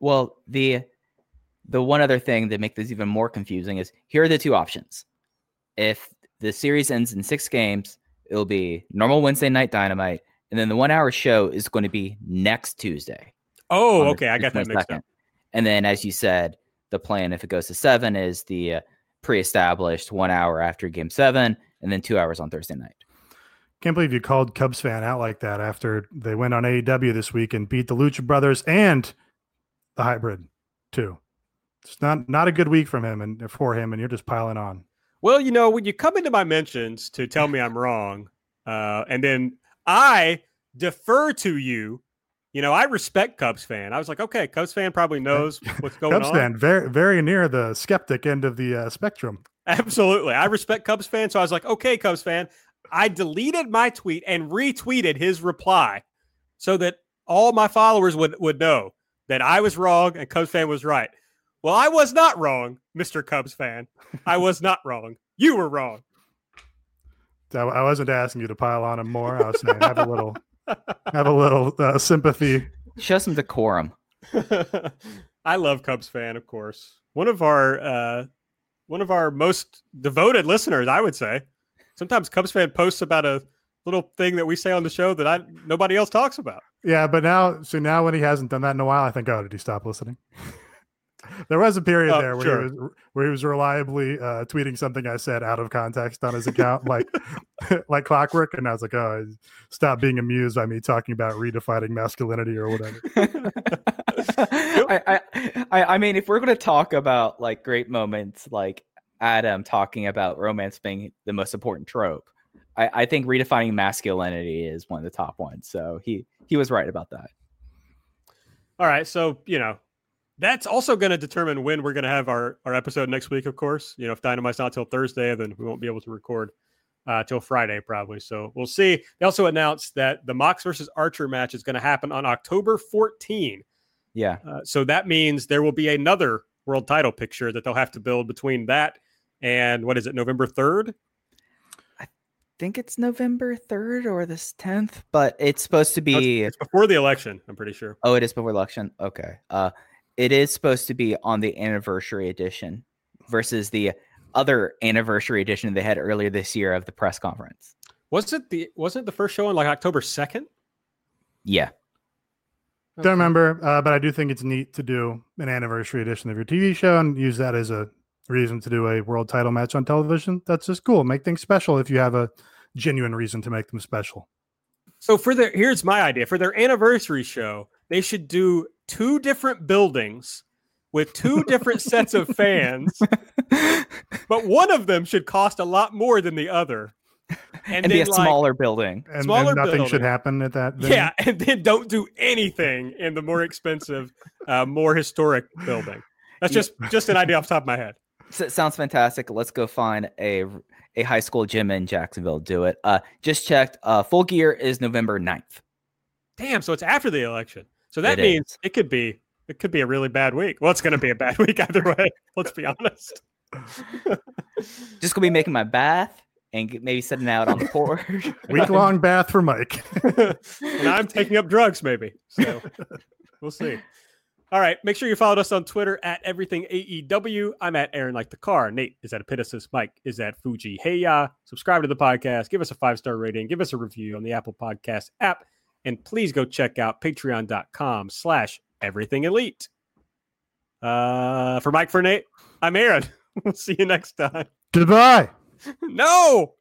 Well, the the one other thing that makes this even more confusing is here are the two options. If the series ends in 6 games, it'll be normal Wednesday night Dynamite, and then the 1-hour show is going to be next Tuesday. Oh, okay. I got that mixed up. And then, as you said, the plan, if it goes to 7, is the pre-established 1 hour after Game 7, and then 2 hours on Thursday night. Can't believe you called Cubs fan out like that after they went on AEW this week and beat the Lucha Brothers and the Hybrid, too. It's not a good week from him and for him, and you're just piling on. Well, you know, when you come into my mentions to tell me I'm wrong, and then I defer to you, you know, I respect Cubs fan. I was like, okay, Cubs fan probably knows what's going on. Cubs fan, very, very near the skeptic end of the spectrum. Absolutely. I respect Cubs fan. So I was like, okay, Cubs fan. I deleted my tweet and retweeted his reply so that all my followers would know that I was wrong and Cubs fan was right. Well, I was not wrong, Mr. Cubs fan. I was not wrong. You were wrong. I wasn't asking you to pile on him more. I was saying have a little sympathy. Show some decorum. I love Cubs fan, of course. One of our most devoted listeners, I would say. Sometimes Cubs fan posts about a little thing that we say on the show that nobody else talks about. Yeah, but now when he hasn't done that in a while, I think, oh, did he stop listening? There was a period there where, sure, he was reliably tweeting something I said out of context on his account, like clockwork. And I was like, oh, stop being amused by me talking about redefining masculinity or whatever. I mean, if we're going to talk about like great moments, like Adam talking about romance being the most important trope, I think redefining masculinity is one of the top ones. So he was right about that. All right. So, you know, that's also going to determine when we're going to have our episode next week, of course. You know, if Dynamite's not till Thursday, then we won't be able to record till Friday, probably. So we'll see. They also announced that the Mox versus Archer match is going to happen on October 14. Yeah. So that means there will be another world title picture that they'll have to build between that and, what is it, November 3rd? I think it's November 3rd or this 10th, but it's supposed to be... It's before the election, I'm pretty sure. Oh, it is before the election? Okay. It is supposed to be on the anniversary edition versus the other anniversary edition they had earlier this year of the press conference. Wasn't the first show on like October 2nd? Yeah. Okay. Don't remember, but I do think it's neat to do an anniversary edition of your TV show and use that as a reason to do a world title match on television. That's just cool. Make things special if you have a genuine reason to make them special. So here's my idea. For their anniversary show, they should do 2 different buildings with 2 different sets of fans, but one of them should cost a lot more than the other. And be a smaller building. And nothing building. Should happen at that. Venue. Yeah, and then don't do anything in the more expensive, more historic building. That's just an idea off the top of my head. Sounds fantastic. Let's go find a high school gym in Jacksonville. Do it. Just checked. Full Gear is November 9th. Damn, so it's after the election. So that means it could be a really bad week. Well, it's going to be a bad week either way. Let's be honest. Just going to be making my bath and maybe sitting out on the porch. Week-long bath for Mike. And I'm taking up drugs maybe. So we'll see. All right. Make sure you followed us on Twitter at EverythingAEW. I'm at Aaron Like the Car. Nate is at Epitasis. Mike is at Fuji Heya. Subscribe to the podcast. Give us a 5-star rating. Give us a review on the Apple Podcast app. And please go check out patreon.com/everythingelite. For Mike, for Nate, I'm Aaron. We'll see you next time. Goodbye. No.